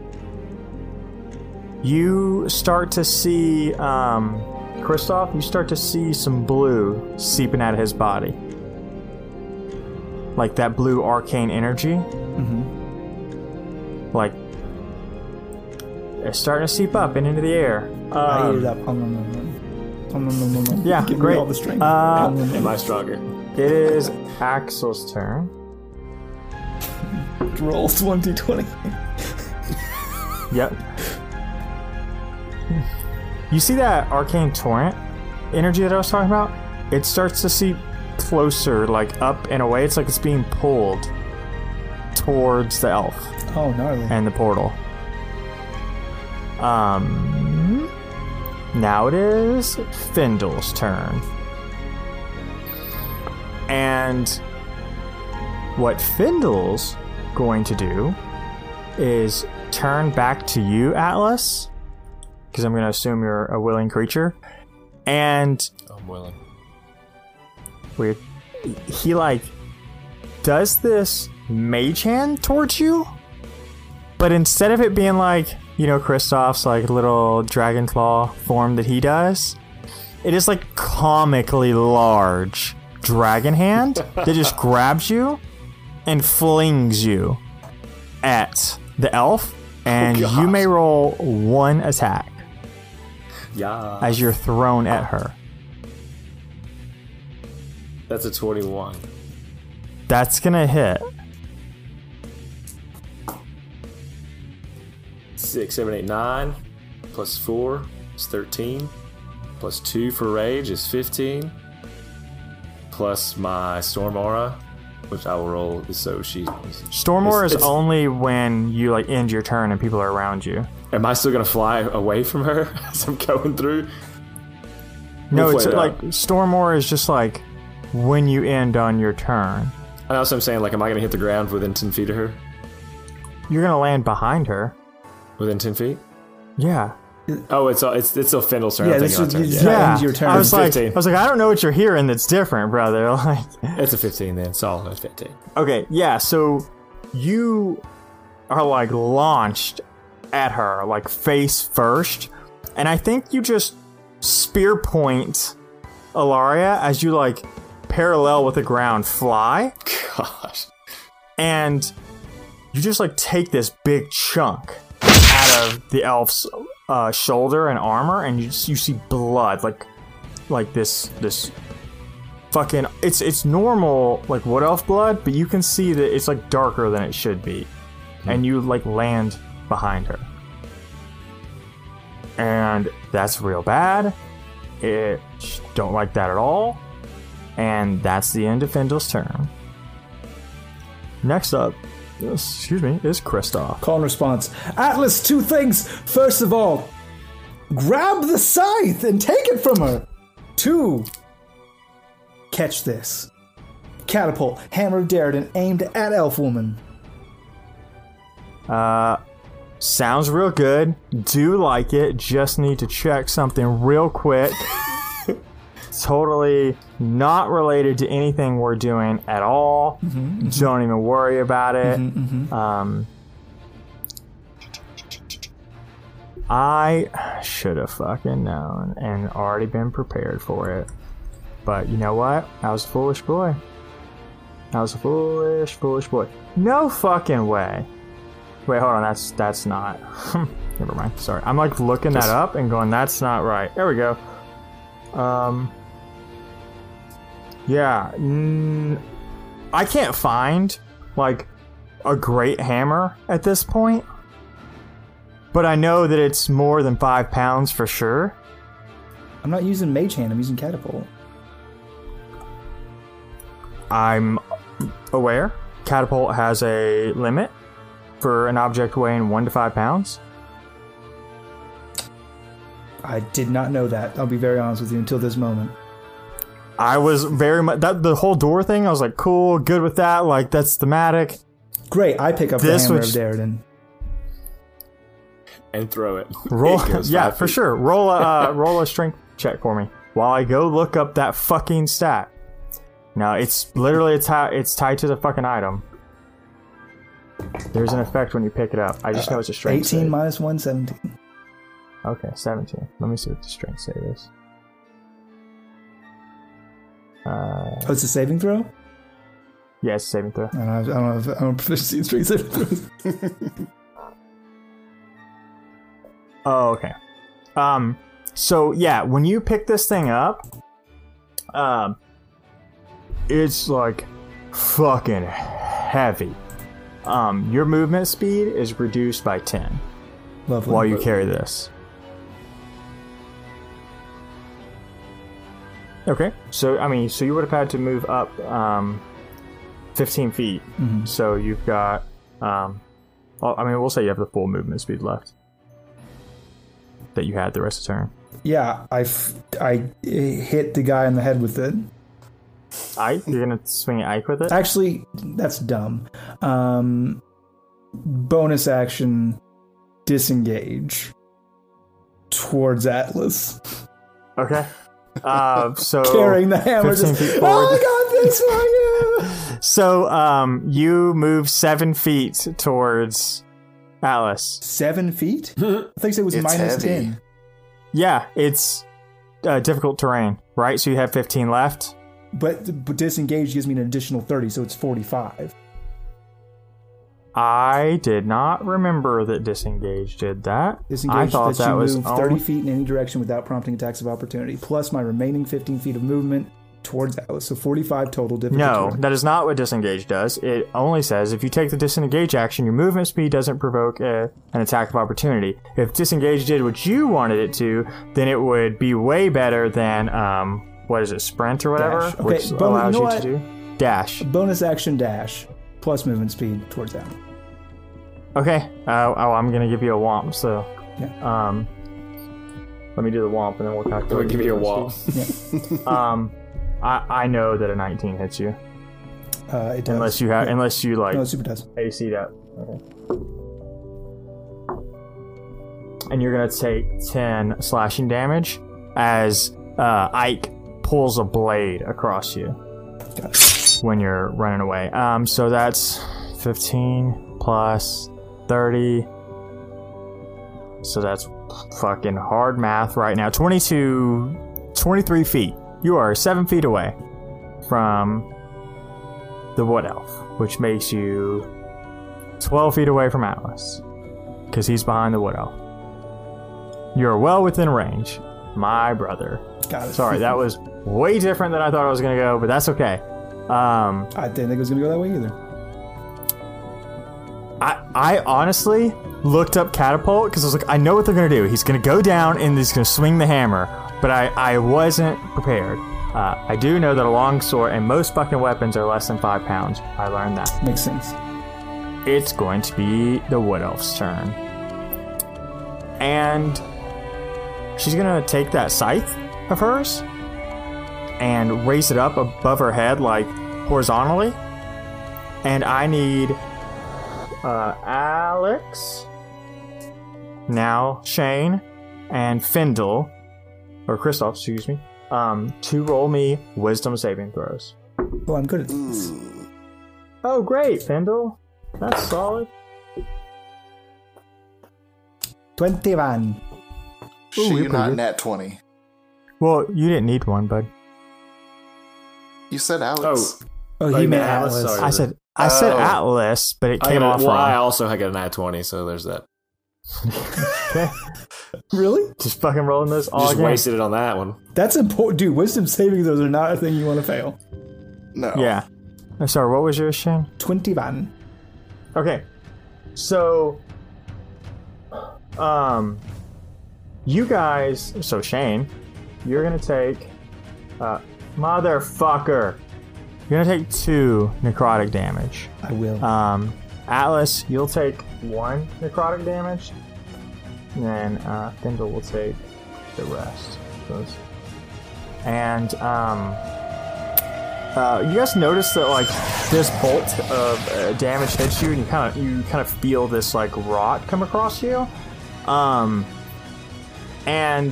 you start to see um Kristoff, you start to see some blue seeping out of his body. Like that blue arcane energy. Mm-hmm. Like, it's starting to seep up and into the air. Um, I ate it up. Um, um, um, um, um, um. Yeah, Give great. Me all the strength. Uh, Am I stronger? It is Axel's turn. Rolls one d twenty. Yep. You see that arcane torrent energy that I was talking about? It starts to seep closer, like up and away. It's like it's being pulled towards the elf. Oh, gnarly. And the portal. Um, now it is Findle's turn. And what Findle's going to do is turn back to you, Atlas. Because I'm going to assume you're a willing creature. And... I'm willing. Weird. He, like, does this mage hand towards you, but instead of it being, like, you know, Kristoff's, like, little dragon claw form that he does, it is, like, comically large dragon hand that just grabs you and flings you at the elf, and oh, you may roll one attack. Yeah. As you're thrown at her. That's a twenty-one. That's gonna hit. six, seven, eight, nine. Plus four is thirteen. Plus two for rage is fifteen. Plus my storm aura, which I will roll. So she. Storm aura is it's, only when you like end your turn and people are around you. Am I still gonna fly away from her as I'm going through? No, we'll it's it like storm aura is just like when you end on your turn. I also am saying, like, am I gonna hit the ground within ten feet of her? You're gonna land behind her. Within ten feet? Yeah. Oh, it's it's it's still Findle's turn. Yeah, this is yeah. yeah. your turn. I was like, I was like, I don't know what you're hearing that's different, brother. Like, it's a fifteen then. Solid at fifteen. Okay, yeah. So you are like launched at her, like face first, and I think you just spear point Elaria as you like parallel with the ground fly. Gosh, and you just like take this big chunk out of the elf's Uh, shoulder and armor, and you just, you see blood, like like this this fucking, it's it's normal, like Wood Elf blood, but you can see that it's like darker than it should be. Mm-hmm. And you like land behind her. And that's real bad. It don't like that at all. And that's the end of Findle's turn. Next up, excuse me, is Kristoff. Call and response. Atlas, two things. First of all, grab the scythe and take it from her. Two, catch this. Catapult, Hammer of Garridan, aimed at Elf Woman. Uh, sounds real good. Do like it. Just need to check something real quick. Totally not related to anything we're doing at all. Mm-hmm, mm-hmm. Don't even worry about it. Mm-hmm, mm-hmm. Um, I should have fucking known and already been prepared for it. But you know what? I was a foolish boy. I was a foolish, foolish boy. No fucking way. Wait, hold on. That's that's not. Never mind. Sorry. I'm like looking that up and going, that's not right. There we go. Um. Yeah, n- I can't find like a great hammer at this point, but I know that it's more than five pounds for sure. I'm not using Mage Hand. I'm using Catapult. I'm aware Catapult has a limit for an object weighing one to five pounds. I did not know that. I'll be very honest with you. Until this moment, I was very much that the whole door thing. I was like, cool, good with that. Like that's thematic. Great. I pick up this the hammer which, of Garridan and throw it. Roll, it yeah, for feet. Sure. Roll a uh, roll a strength check for me while I go look up that fucking stat. No, it's literally it's t- it's tied to the fucking item. There's an effect when you pick it up. I just uh, know it's a strength. eighteen save. Minus one, seventeen. Okay, seventeen. Let me see what the strength save is. Uh, oh, it's a saving throw? Yes, yeah, saving throw. I don't have, I don't have, I don't proficiency in strength saving throws. Oh, okay. Um, so yeah, when you pick this thing up, um, it's like fucking heavy. Um, your movement speed is reduced by ten. Lovely. While you carry this. Okay, so I mean, so you would have had to move up um, fifteen feet. Mm-hmm. So you've got, um, I mean, we'll say you have the full movement speed left that you had the rest of the turn. Yeah, I, f- I hit the guy in the head with it. Ike, you're gonna swing at Ike with it. Actually, that's dumb. Um, bonus action, disengage towards Atlas. Okay. Uh, so carrying the hammer just, oh my god, thanks for you. So um, you move seven feet towards Alice. Seven feet? I think it was it's minus heavy. ten. Yeah, it's uh, difficult terrain, right? So you have fifteen left. But, but disengage gives me an additional thirty, so it's forty-five. I did not remember that disengage did that. Disengage I thought that, that you was move thirty feet in any direction without prompting attacks of opportunity, plus my remaining fifteen feet of movement towards Atlas. So forty-five total. No, that is not what disengage does. It only says if you take the disengage action, your movement speed doesn't provoke a, an attack of opportunity. If disengage did what you wanted it to, then it would be way better than um, what is it, sprint or whatever, dash. Okay, which bonus, allows you, know you to do dash. Bonus action dash plus movement speed towards Atlas. Okay. Uh, oh, I'm gonna give you a womp. So, yeah. um, let me do the womp, and then we'll calculate. We'll give you a womp. Yeah. um, I I know that a nineteen hits you. Uh, it does. Unless you have, yeah. unless you like. No, it super does. A C that. Okay. And you're gonna take ten slashing damage as uh, Ike pulls a blade across you. Got it. When you're running away. Um, so that's fifteen plus. thirty. So that's fucking hard math right now. twenty-two, twenty-three feet. You are seven feet away from the Wood Elf, which makes you twelve feet away from Atlas, because he's behind the Wood Elf. You're well within range. my brother. Got it. Sorry, that was way different than I thought I was going to go, but that's okay. Um, I didn't think it was going to go that way either. I I honestly looked up Catapult because I was like, I know what they're going to do. He's going to go down and he's going to swing the hammer, but I, I wasn't prepared. Uh, I do know that a longsword and most fucking weapons are less than five pounds. I learned that. Makes sense. It's going to be the Wood Elf's turn. And she's going to take that scythe of hers and raise it up above her head, like, horizontally. And I need uh, Alex, now Shane, and Findle, or Kristoff, excuse me. Um, to roll me wisdom saving throws. Oh, I'm good at these. Oh, great, Findle. That's solid. twenty-one. She Ooh, not good. Nat twenty. Well, you didn't need one, bud. You said Alice. Oh, oh he oh, meant Alice. Alice. Sorry, I said I said oh. Atlas, but it came I, off well, wrong. I also had a nat twenty, so there's that. Okay. Really? Just fucking rolling this all Just again. Wasted it on that one. That's important. Dude, wisdom saving throws are not a thing you want to fail. No. Yeah. I'm sorry, what was yours, Shane? twenty-one. Okay. So, um, you guys, so Shane, you're going to take, uh, motherfucker. You're going to take two necrotic damage. I will. Um, Atlas, you'll take one necrotic damage. And uh, Findle will take the rest. And um, uh, you guys notice that like this bolt of uh, damage hits you, and you kind of you kind of feel this like rot come across you. Um, and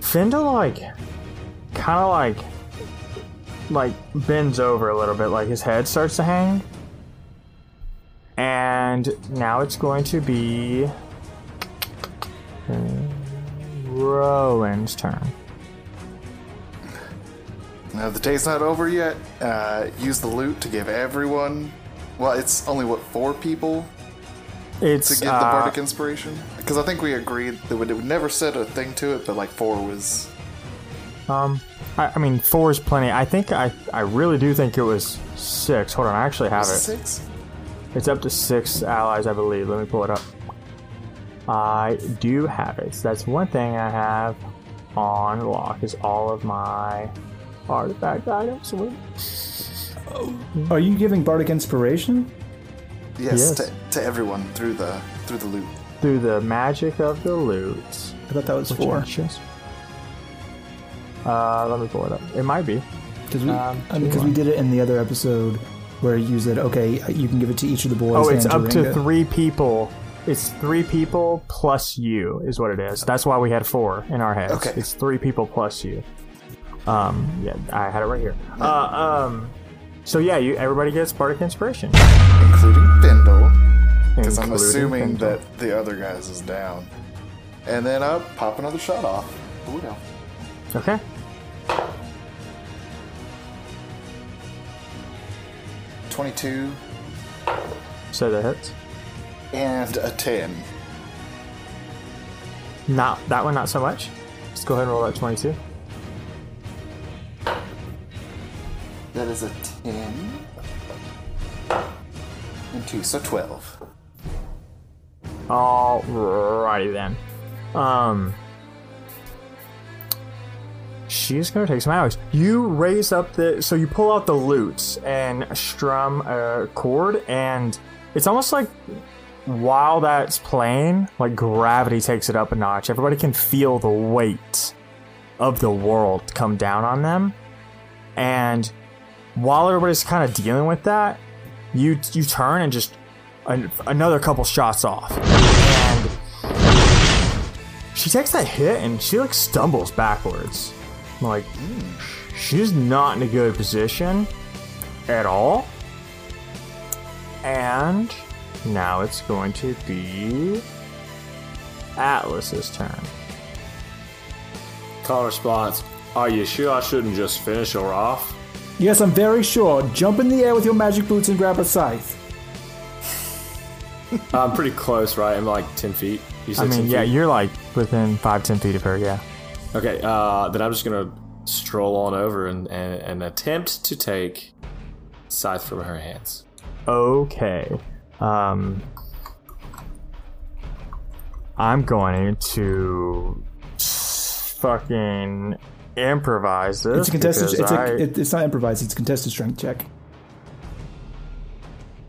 Findle like kind of like like bends over a little bit, like his head starts to hang. And now it's going to be Rowan's turn. Now the day's not over yet. Uh, use the loot to give everyone. Well, it's only what four people. It's to get uh, the bardic inspiration, because I think we agreed that we never said a thing to it, but like four was. Um, I, I mean four is plenty. I think I I really do think it was six. Hold on, I actually have it. Six. It's up to six allies, I believe. Let me pull it up. I do have it. So that's one thing I have on lock is all of my artifact items. Are you giving bardic inspiration? Yes, yes. To, to everyone through the through the loot. Through the magic of the loot. I thought that was Which four. Uh, let me pull it up. It might be because we, um, because we did it in the other episode. Where you said, okay, you can give it to each of the boys. Oh, it's and up to three people. It's three people plus you is what it is. That's why we had four in our heads. Okay. It's three people plus you. Um, yeah, I had it right here. Uh, um, so yeah, you everybody gets bardic inspiration, including Findle, because I'm assuming Findle. That the other guys is down. And then I'll pop another shot off. Ooh, no. Okay. twenty-two. So that hits. And a ten. Not that one, not so much. Let's go ahead and roll that twenty-two. That is a ten. And two, so twelve. Alrighty then. Um, she's gonna take some hours. You raise up the, so you pull out the lutes and strum a chord, and it's almost like while that's playing, like gravity takes it up a notch. Everybody can feel the weight of the world come down on them, and while everybody's kind of dealing with that, you you turn and just an, another couple shots off. And she takes that hit and she like stumbles backwards. Like, she's not in a good position at all. And now it's going to be Atlas's turn. Call response. Are you sure I shouldn't just finish her off? Yes, I'm very sure. Jump in the air with your magic boots and grab a scythe. I'm pretty close, right? I'm like ten feet. You're I mean, yeah, feet. You're like within five, ten feet of her, yeah. Okay, uh, then I'm just going to stroll on over and, and, and attempt to take Scythe from her hands. Okay. Um, I'm going to fucking improvise this. It's a contested. It's, I, a, it, it's not improvised. It's a contested strength check.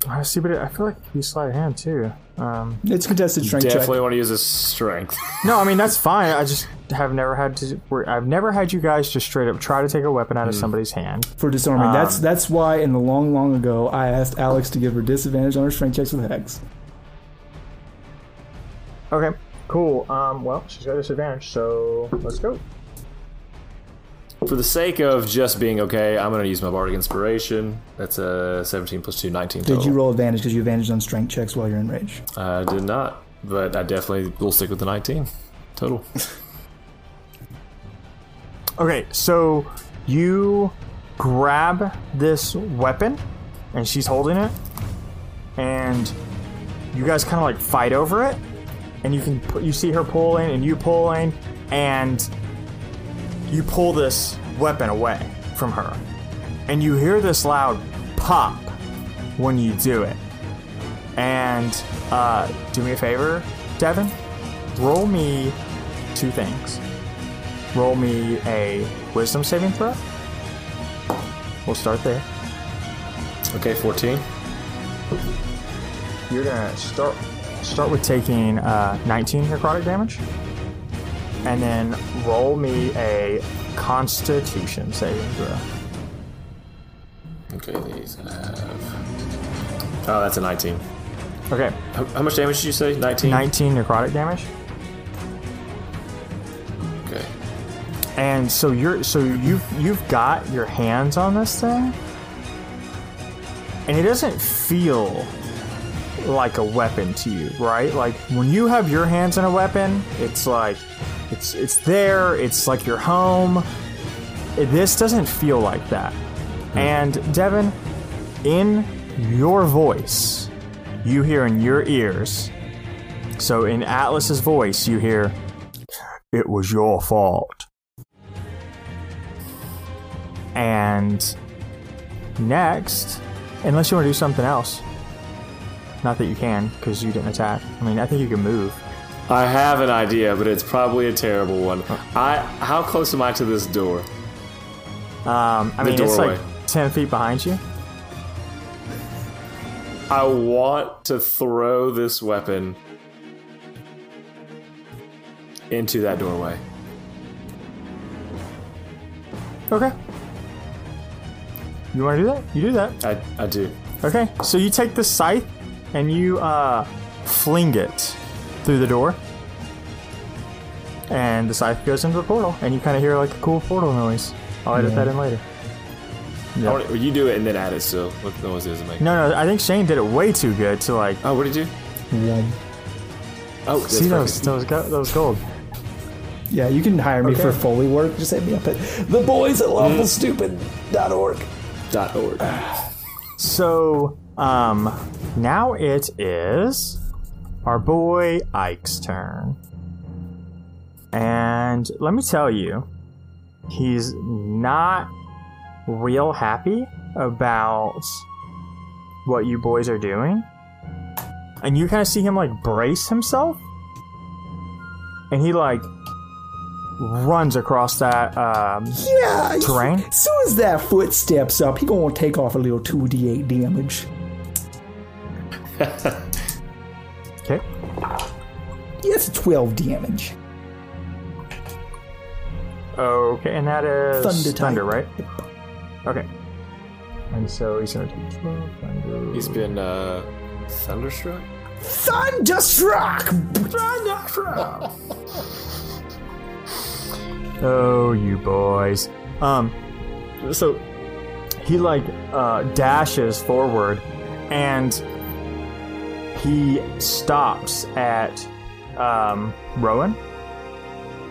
I see, but I feel like you slide a hand too. Um, it's contested strength. Definitely check. Want to use a strength. No, I mean that's fine. I just have never had to. I've never had you guys just straight up try to take a weapon out mm. of somebody's hand for disarming. Um, that's that's why in the long, long ago, I asked Alex to give her disadvantage on her strength checks with Hex. Okay, cool. Um, well, she's got disadvantage, so let's go. For the sake of just being okay, I'm going to use my Bardic Inspiration. That's a seventeen plus two, nineteen total. Did you roll advantage because you advantage on strength checks while you're in rage? I did not, but I definitely will stick with the nineteen total. Okay, so you grab this weapon, and she's holding it, and you guys kind of like fight over it, and you can put, you see her pulling, and you pulling, and you pull this weapon away from her, and you hear this loud pop when you do it. And uh, do me a favor, Devin, roll me two things. Roll me a wisdom saving throw. We'll start there. Okay, fourteen. You're gonna start start with taking uh, nineteen necrotic damage. And then roll me a Constitution saving throw. Okay, these have... Oh, that's a nineteen. Okay. How, how much damage did you say? nineteen? nineteen necrotic damage. Okay. And so you're so you've you've got your hands on this thing, and it doesn't feel like a weapon to you, right? Like when you have your hands on a weapon, it's like. It's it's there, it's like your home. This doesn't feel like that. And Devin, in your voice, you hear in your ears, so in Atlas's voice, you hear, "It was your fault." And next, unless you want to do something else. Not that you can, because you didn't attack. I mean, I think you can move. I have an idea, but it's probably a terrible one. I how close am I to this door? Um, I the mean, doorway. It's like ten feet behind you. I want to throw this weapon into that doorway. Okay. You want to do that? You do that. I I do. Okay, so you take the scythe and you uh, fling it through the door, and the scythe goes into the portal, and you kind of hear like a cool portal noise. I'll edit yeah. that in later. Yep. I want, you do it and then add it. So what noise does it make? No, no. I think Shane did it way too good to like. Oh, what did you do? Yeah. Oh, see those, those those gold. Yeah, you can hire me okay. for Foley work. Just hit me up at the boys at lawful stupid dot org. Dot org. So um, now it is our boy Ike's turn. And let me tell you, he's not real happy about what you boys are doing. And you kind of see him like brace himself. And he like runs across that um, yeah, terrain. As soon as that foot steps up, he gonna take off a little two d eight damage. Okay. Yeah, that's twelve damage. Okay, and that is thunder, thunder right? Okay. And so he's going to take twelve thunder. He's been uh, thunderstruck. Thunderstruck. Thunderstruck. Oh, you boys. Um. So he like uh, dashes forward and. He stops at um, Rowan.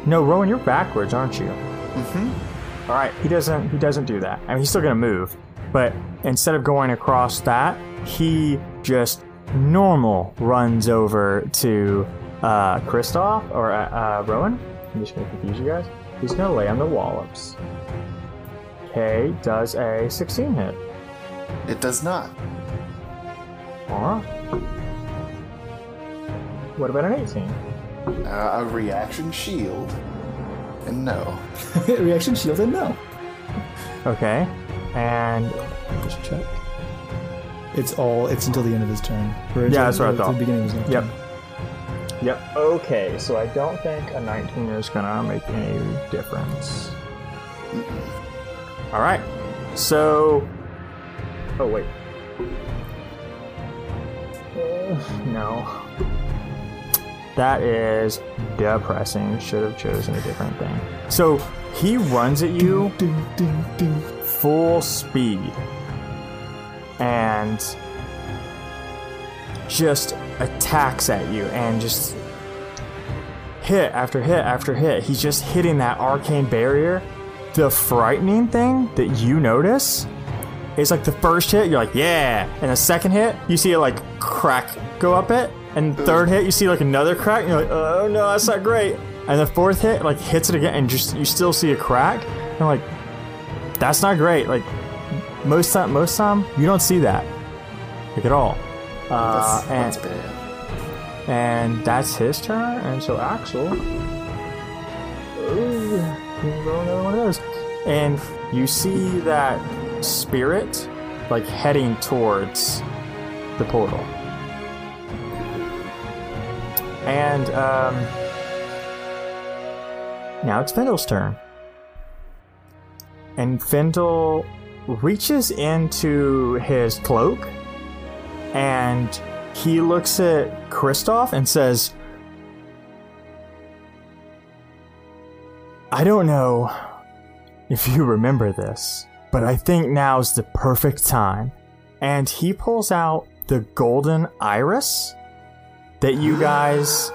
No, Rowan, you're backwards, aren't you? Mm-hmm. All right, he doesn't. He doesn't do that. I mean, he's still gonna move, but instead of going across that, he just normal runs over to uh, Kristoff or uh, uh, Rowan. I'm just gonna confuse you guys. He's gonna lay on the wallops. Okay, does a sixteen hit? It does not. Huh? What about an eighteen? Uh, a reaction shield. And no. Reaction shield and no. Okay. And just check. It's all. It's until the end of his turn. Or yeah, that's what I thought. The beginning of his yep. Turn. Yep. Okay. So I don't think a nineteen is gonna make any difference. Mm-mm. All right. So. Oh wait. Uh, no. That is depressing. Should have chosen a different thing. So he runs at you do, do, do, do. full speed and just attacks at you and just hit after hit after hit. He's just hitting that arcane barrier. The frightening thing that you notice is like the first hit, you're like, yeah. And the second hit, you see it like crack go up it. And third hit, you see like another crack, and you're like, oh no, that's not great. And the fourth hit, like hits it again, and just you still see a crack. And I'm like, that's not great. Like most time, most time, you don't see that, like at all. Uh, that's, that's and, bad. And that's his turn. And so Axel, ooh, roll another one of those. And you see that spirit, like heading towards the portal. And, um, now it's Findle's turn. And Findle reaches into his cloak and he looks at Kristoff and says, I don't know if you remember this, but I think now's the perfect time. And he pulls out the Golden Iris that you guys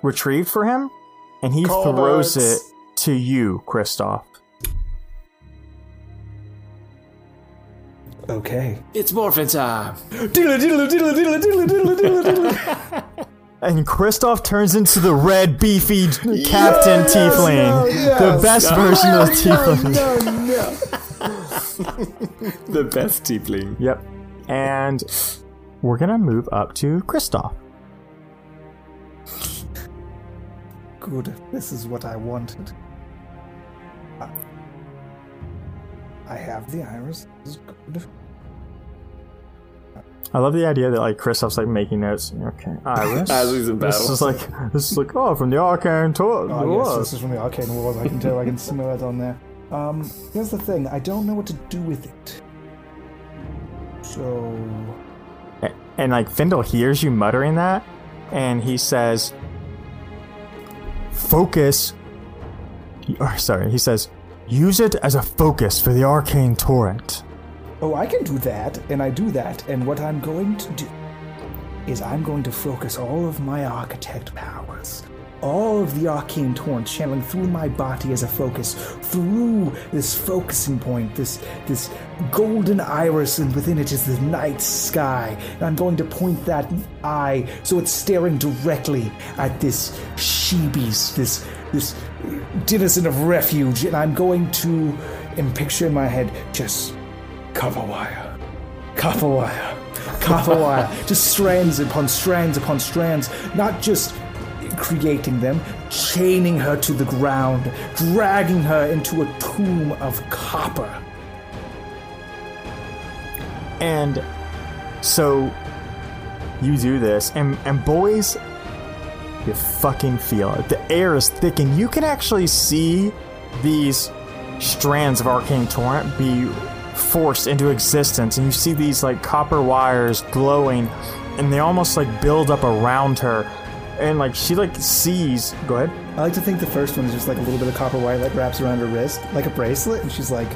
retrieved for him, and he Call throws it to you, Kristoff. Okay. It's morphin' time. Diddle, diddle, diddle, diddle, diddle, diddle, diddle, diddle. And Kristoff turns into the red, beefy Captain yes, Tiefling. No, yes. The best no. version of Tiefling. No, no, no. The best Tiefling. Yep. And we're gonna move up to Kristoff. Good. This is what I wanted. Uh, I have the iris. This is good. Uh, I love the idea that like Kristoff's like making notes. Okay, iris. Iris in battle. This is like this is like oh from the Arcane Wars. Oh, yes, this is from the Arcane Wars. I can tell. I can smell it on there. Um, here's the thing. I don't know what to do with it. So. And like Findle hears you muttering that, and he says, "Focus." Or sorry, he says, "Use it as a focus for the arcane torrent." Oh, I can do that, and I do that. And what I'm going to do is I'm going to focus all of my architect powers, all of the arcane torrent channeling through my body as a focus, through this focusing point, this this golden iris, and within it is the night sky. And I'm going to point that eye so it's staring directly at this she-beast, this, this denizen of refuge, and I'm going to, and picture in my head, just cover wire, cover wire, cover wire, just strands upon strands upon strands, not just creating them, chaining her to the ground, dragging her into a tomb of copper. And so you do this, and, and boys, you fucking feel it. The air is thick, and you can actually see these strands of arcane torrent be forced into existence, and you see these like copper wires glowing, and they almost like build up around her. And like she like sees. Go ahead. I like to think the first one is just like a little bit of copper wire like wraps around her wrist like a bracelet, and she's like,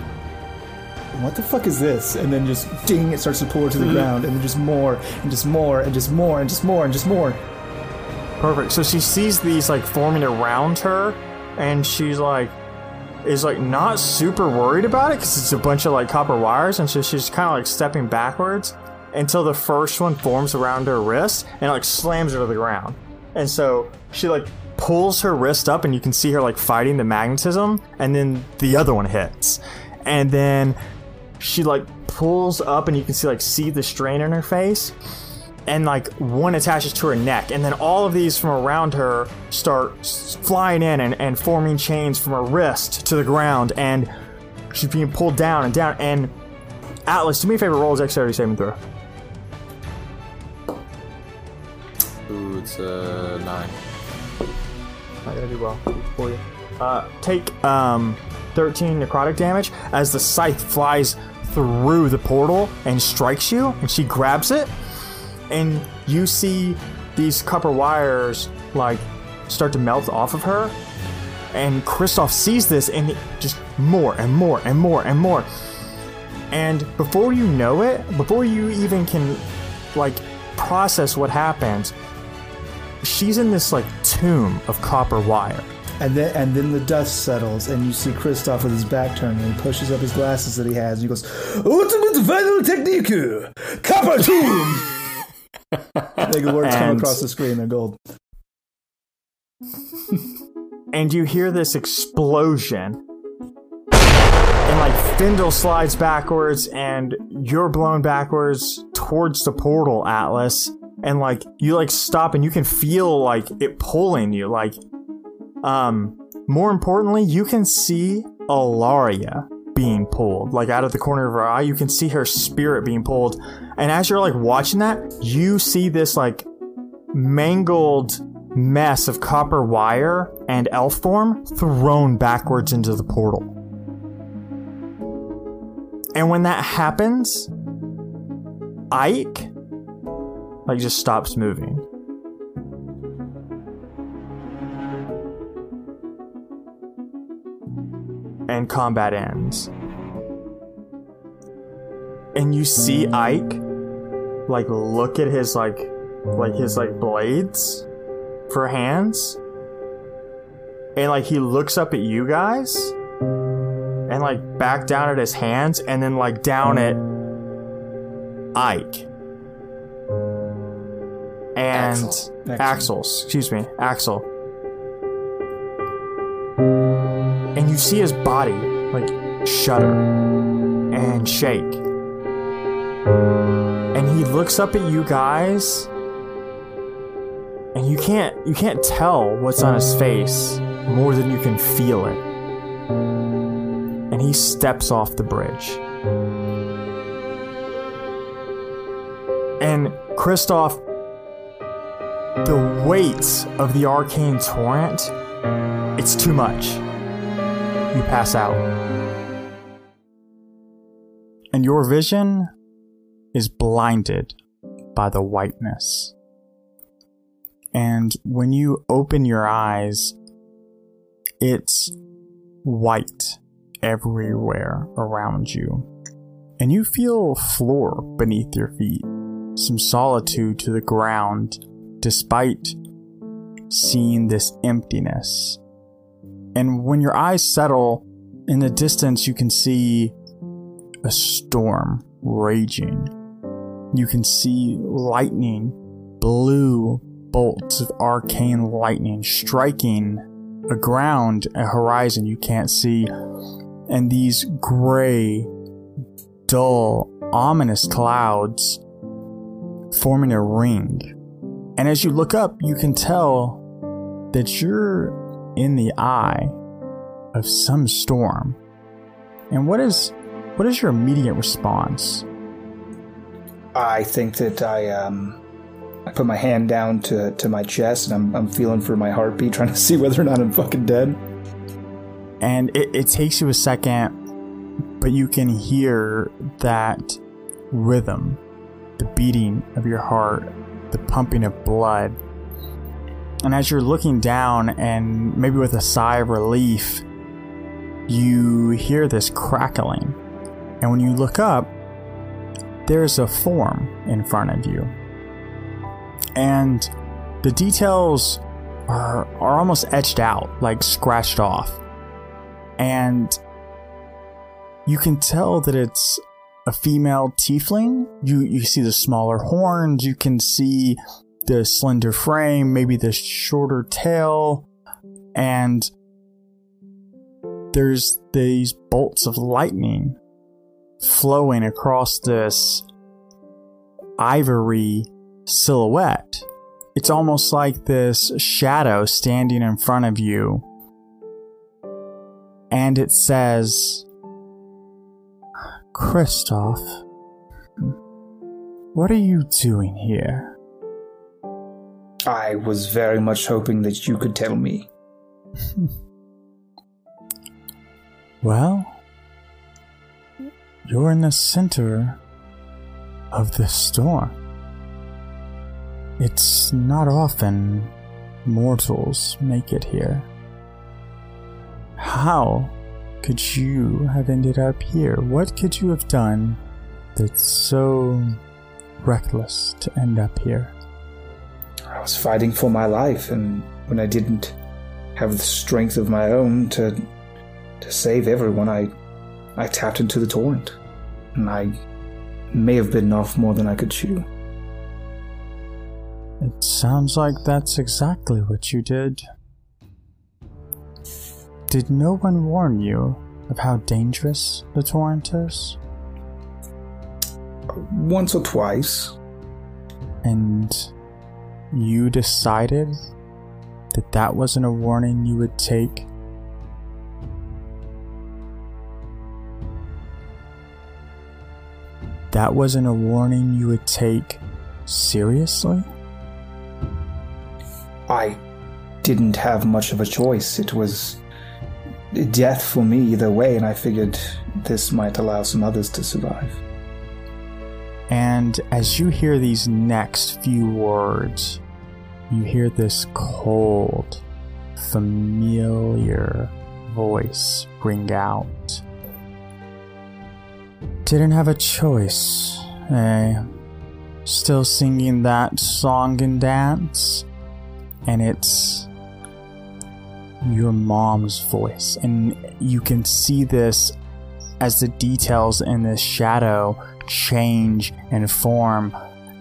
"What the fuck is this?" And then just ding, it starts to pull her to the ground, and then just more and just more and just more and just more and just more. Perfect. So she sees these like forming around her, and she's like, is like not super worried about it because it's a bunch of like copper wires, and so she's kind of like stepping backwards until the first one forms around her wrist and like slams her to the ground. And so she like pulls her wrist up and you can see her like fighting the magnetism, and then the other one hits. And then she like pulls up and you can see like see the strain in her face, and like one attaches to her neck, and then all of these from around her start flying in and, and forming chains from her wrist to the ground, and she's being pulled down and down. And Atlas, do me a favor, roll dexterity saving throw. Ooh, it's a nine. Not gonna do well for you. Uh, take um, thirteen necrotic damage as the scythe flies through the portal and strikes you, and she grabs it, and you see these copper wires like start to melt off of her, and Kristoff sees this and just more and more and more and more, and before you know it, before you even can like process what happens, she's in this like tomb of copper wire. And then, and then the dust settles, and you see Kristoff with his back turned, and he pushes up his glasses that he has, and he goes, "Ultimate Final Technique, Copper Tomb." Like the words and come across the screen, they're gold. And you hear this explosion, and like Findle slides backwards, and you're blown backwards towards the portal, Atlas. And like you like stop, and you can feel like it pulling you, like. Um, more importantly, you can see Elaria being pulled, like out of the corner of her eye. You can see her spirit being pulled. And as you're like watching that, you see this like mangled mess of copper wire and elf form thrown backwards into the portal. And when that happens, Ike like just stops moving. And combat ends. And you see Ike like look at his like like his like blades for hands, and like he looks up at you guys, and like back down at his hands, and then like down at Ike and Axel. Axel's excuse me Axel. And you see his body, like, shudder and shake. And he looks up at you guys, and you can't, you can't tell what's on his face more than you can feel it. And he steps off the bridge. And Kristoff, the weight of the arcane torrent, it's too much. You pass out. And your vision is blinded by the whiteness. And when you open your eyes, it's white everywhere around you. And you feel floor beneath your feet, some solitude to the ground, despite seeing this emptiness. And when your eyes settle, in the distance you can see a storm raging. You can see lightning, blue bolts of arcane lightning striking a ground, a horizon you can't see. And these gray, dull, ominous clouds forming a ring. And as you look up, you can tell that you're in the eye of some storm. And what is what is your immediate response? I think that I um I put my hand down to, to my chest, and I'm I'm feeling for my heartbeat, trying to see whether or not I'm fucking dead. And it, it takes you a second, but you can hear that rhythm, the beating of your heart, the pumping of blood. And as you're looking down, and maybe with a sigh of relief, you hear this crackling. And when you look up, there's a form in front of you. And the details are, are almost etched out, like scratched off. And you can tell that it's a female tiefling. You, you see the smaller horns. You can see the slender frame, maybe the shorter tail, and there's these bolts of lightning flowing across this ivory silhouette. It's almost like this shadow standing in front of you. And it says, "Kristoff, what are you doing here?" I was very much hoping that you could tell me. Well, you're in the center of the storm. It's not often mortals make it here. How could you have ended up here? What could you have done that's so reckless to end up here? I was fighting for my life, and when I didn't have the strength of my own to to save everyone, I I tapped into the torrent, and I may have bitten off more than I could chew. It sounds like that's exactly what you did. Did no one warn you of how dangerous the torrent is? Once or twice. And you decided that that wasn't a warning you would take? That wasn't a warning you would take seriously? I didn't have much of a choice. It was death for me either way, and I figured this might allow some others to survive. And as you hear these next few words, you hear this cold, familiar voice ring out. Didn't have a choice, eh? Still singing that song and dance? And it's your mom's voice, and you can see this as the details in this shadow change and form,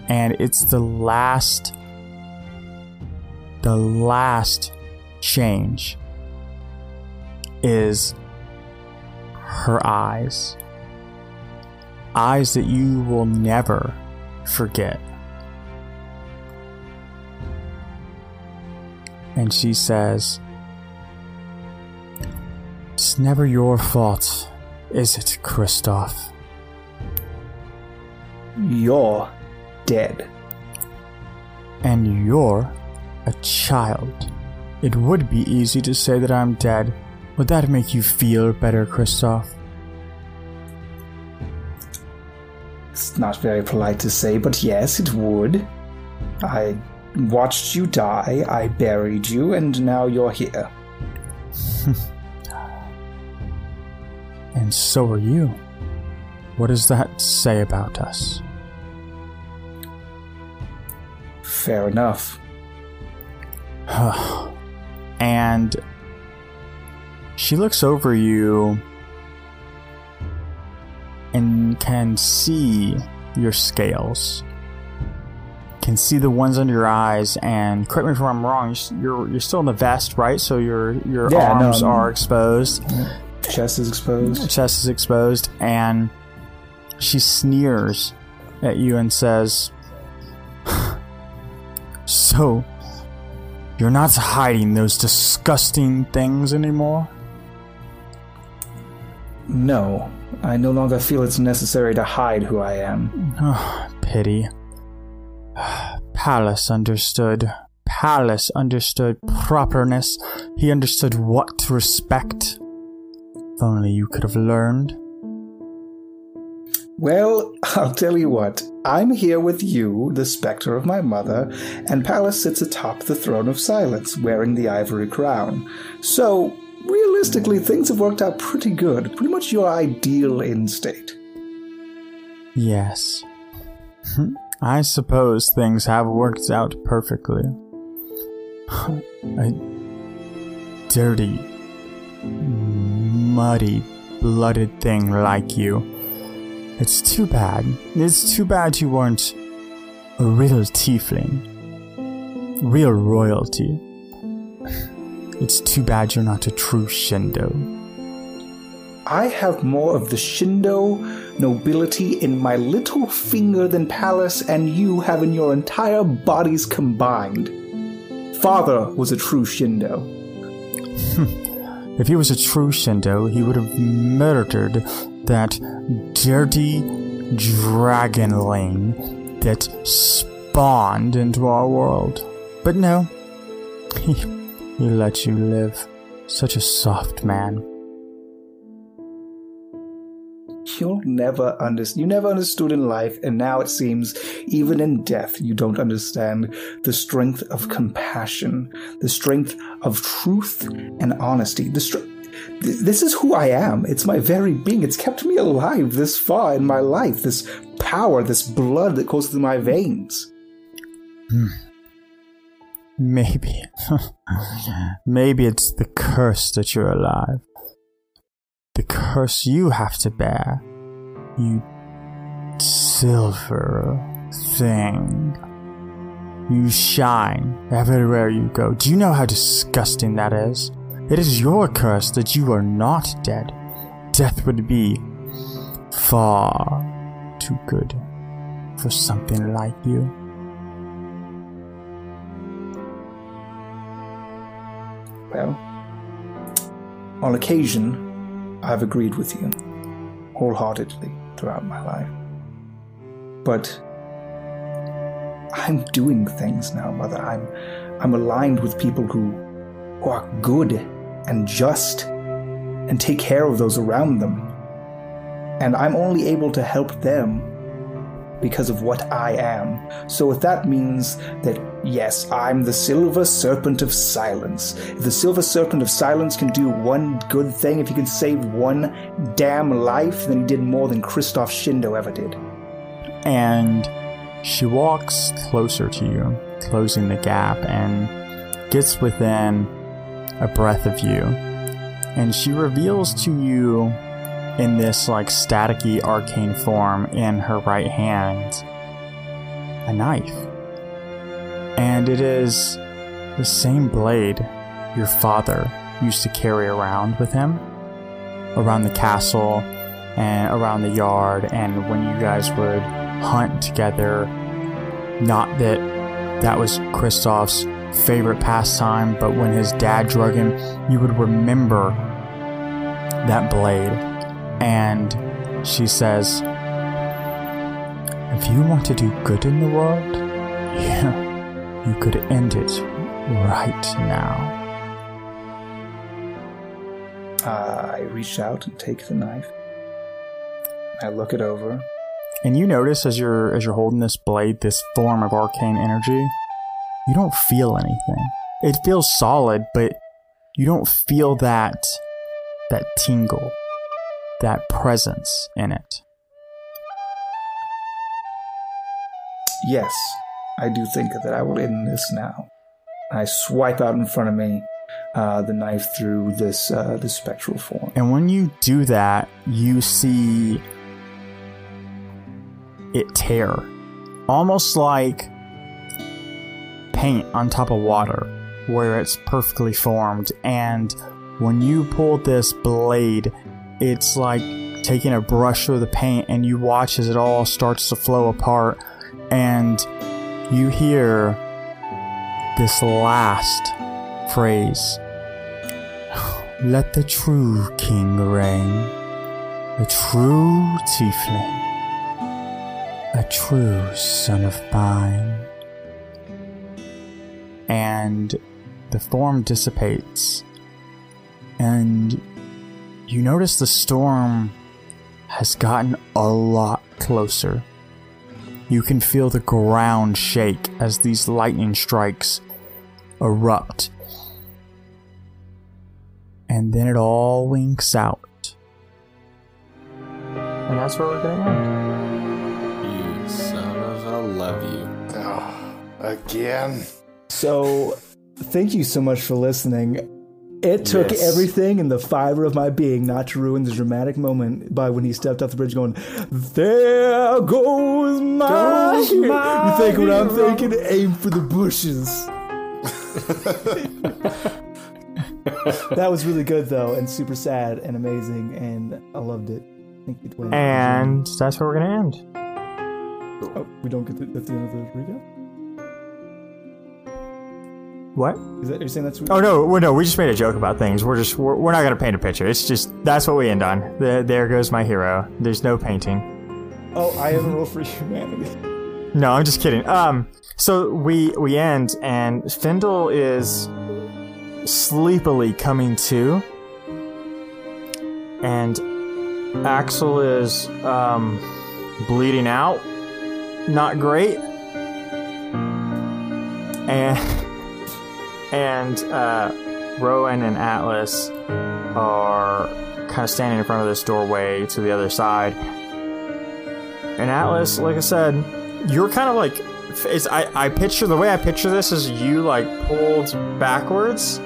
and it's the last the last change is her eyes eyes that you will never forget. And she says, "It's never your fault, is it, Kristoff? You're dead. And you're a child. It would be easy to say that I'm dead. Would that make you feel better, Kristoff?" It's not very polite to say, but yes, it would. I watched you die, I buried you, and now you're here. And so are you. What does that say about us? Fair enough. And she looks over you and can see your scales. Can see the ones under your eyes, and correct me if I'm wrong. You're you're still in the vest, right? So your your yeah, arms no, are exposed. Chest is exposed. Chest is exposed, and she sneers at you and says, "So you're not hiding those disgusting things anymore?" No, I no longer feel it's necessary to hide who I am. Oh, pity. Palace understood. Palace understood properness. He understood what to respect. If only you could have learned. Well, I'll tell you what. I'm here with you, the specter of my mother, and Palace sits atop the throne of silence, wearing the ivory crown. So, realistically, things have worked out pretty good. Pretty much your ideal end state. Yes. Hm. I suppose things have worked out perfectly. A dirty, muddy, blooded thing like you. It's too bad. It's too bad you weren't a real tiefling. Real royalty. It's too bad you're not a true Shindo. I have more of the Shindo nobility in my little finger than Palace and you have in your entire bodies combined. Father was a true Shindo. If he was a true Shindo, he would have murdered that dirty dragonling that spawned into our world. But no, he, he let you live. Such a soft man. You'll never understand. You never understood in life, and now it seems even in death you don't understand the strength of compassion, the strength of truth and honesty. The str- th- This is who I am. It's my very being. It's kept me alive this far in my life. This power, this blood that goes through my veins. Hmm. Maybe. Maybe it's the curse that you're alive. The curse you have to bear, you silver thing. You shine everywhere you go. Do you know how disgusting that is? It is your curse that you are not dead. Death would be far too good for something like you. Well, on occasion, I've agreed with you wholeheartedly throughout my life. But I'm doing things now, Mother. I'm I'm aligned with people who, who are good and just and take care of those around them. And I'm only able to help them because of what I am. So if that means that, yes, I'm the Silver Serpent of Silence. If the Silver Serpent of Silence can do one good thing, if he can save one damn life, then he did more than Kristoff Shindo ever did. And she walks closer to you, closing the gap, and gets within a breath of you. And she reveals to you, in this like staticky arcane form in her right hand, a knife. And it is the same blade your father used to carry around with him, around the castle and around the yard, and when you guys would hunt together. Not that that was Kristoff's favorite pastime, but when his dad drug him, you would remember that blade. And she says, if you want to do good in the world, yeah, you could end it right now. Uh, I reach out and take the knife. I look it over. And you notice as you're as you're holding this blade, this form of arcane energy, you don't feel anything. It feels solid, but you don't feel that that tingle, that presence in it. Yes, I do think that I will end this now. I swipe out in front of me uh, the knife through this uh, the spectral form. And when you do that, you see it tear, almost like paint on top of water, where it's perfectly formed. And when you pull this blade, it's like taking a brush through the paint, and you watch as it all starts to flow apart, and you hear this last phrase. Let the true king reign, a true tiefling, a true son of mine. And the form dissipates, and you notice the storm has gotten a lot closer. You can feel the ground shake as these lightning strikes erupt. And then it all winks out. And that's where we're going to end. You son of a love you. Oh, again. So, thank you so much for listening. It took yes. everything in the fiber of my being not to ruin the dramatic moment by when he stepped off the bridge going, there goes my, goes my you think what I'm thinking? Aim for the bushes. That was really good, though, and super sad and amazing, and I loved it. Thank you, Dwayne. And that's where we're going to end. Cool. Oh, we don't get to, that's the end of the recap? What? Is that, are you saying that's... Oh, no, well, no, we just made a joke about things. We're just, we're, we're not going to paint a picture. It's just, that's what we end on. The, there goes my hero. There's no painting. Oh, I have a role for humanity. No, I'm just kidding. Um, so we we end, and Findle is sleepily coming to, and Axel is um, bleeding out. Not great. And and uh, Rowan and Atlas are kind of standing in front of this doorway to the other side. And Atlas, like I said, you're kind of like, it's, I, I picture, the way I picture this is you like pulled backwards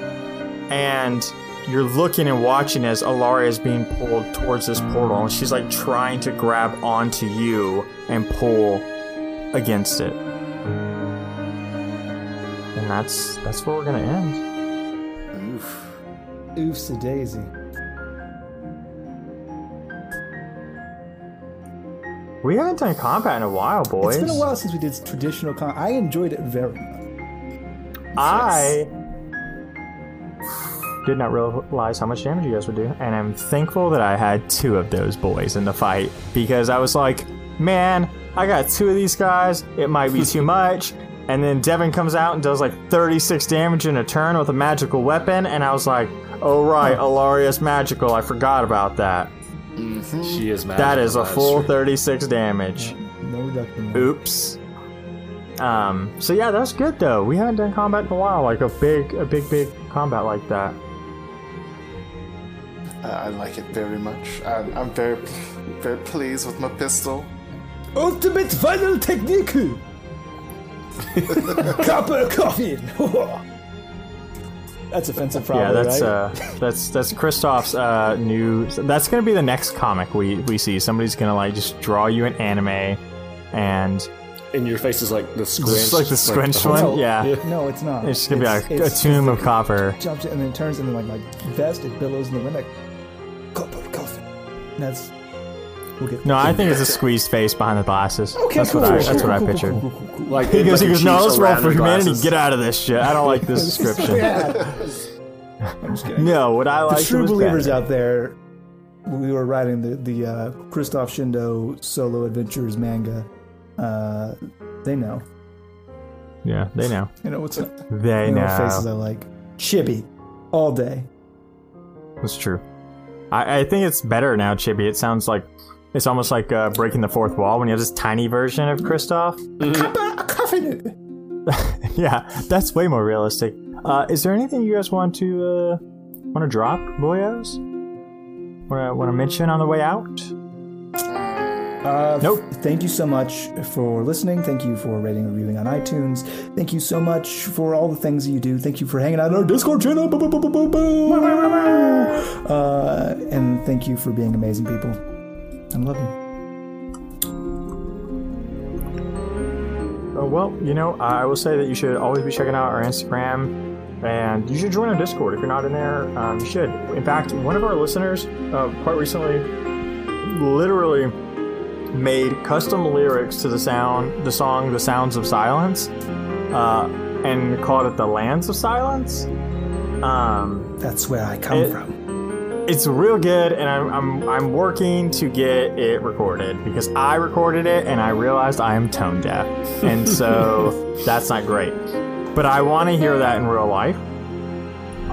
and you're looking and watching as Elaria is being pulled towards this portal, and she's like trying to grab onto you and pull against it. And that's, that's where we're going to end. Oof. Oof's a daisy. We haven't done combat in a while, boys. It's been a while since we did traditional combat. I enjoyed it very much. I yes. did not realize how much damage you guys would do, and I'm thankful that I had two of those boys in the fight, because I was like, man, I got two of these guys, it might be too much, and then Devin comes out and does like thirty-six damage in a turn with a magical weapon, and I was like, oh right, Elaria's magical, I forgot about that. Mm-hmm. She is mad. That is a full thirty-six damage. No reduction. Oops. Um. So yeah, that's good though. We haven't done combat in a while, like a big, a big, big combat like that. Uh, I like it very much. I'm, I'm very, very pleased with my pistol. Ultimate final technique. Copper coffin. That's offensive, probably. Yeah, that's right? uh, that's that's Kristoff's uh, new. That's gonna be the next comic we we see. Somebody's gonna like just draw you an anime, and and your face is like the scrunch, like the scrunch like, one. No, yeah. No, it's not. It's just gonna it's, be like a, a tomb of copper. Jumps and then turns into like like vest. It billows in the wind. Like, copper coffin. That's. We'll get no, I think it's a squeezed face behind the glasses. Okay, that's cool, what I cool, that's cool, what cool, I pictured. Cool, cool, cool, cool. Like he goes, like he goes, no, let's roll for humanity. Glasses. Get out of this shit. I don't like this description. I'm just kidding. No, what I like. The true believers better. Out there, we were writing the the uh, Kristoff Shindo solo adventures manga. Uh, they know. Yeah, they know. You know what's. Up? They you know. know. What faces I like chibi, all day. That's true. I, I think it's better now, chibi. It sounds like. It's almost like uh, breaking the fourth wall when you have this tiny version of Kristoff. A coffin. Yeah, that's way more realistic. Uh, is there anything you guys want to uh, want to drop, boyos? Want want to mention on the way out? Uh, nope. Thank you so much for listening. Thank you for rating and reviewing on iTunes. Thank you so much for all the things you do. Thank you for hanging out on our Discord channel. Uh, and thank you for being amazing people. I love you. Oh, well, you know, I will say that you should always be checking out our Instagram, and you should join our Discord if you're not in there. Um, you should. In fact, one of our listeners uh, quite recently literally made custom lyrics to the sound, the song "The Sounds of Silence," uh, and called it "The Lands of Silence." Um, That's where I come it, from. It's real good, and I'm, I'm I'm working to get it recorded, because I recorded it and I realized I am tone deaf, and so that's not great. But I want to hear that in real life,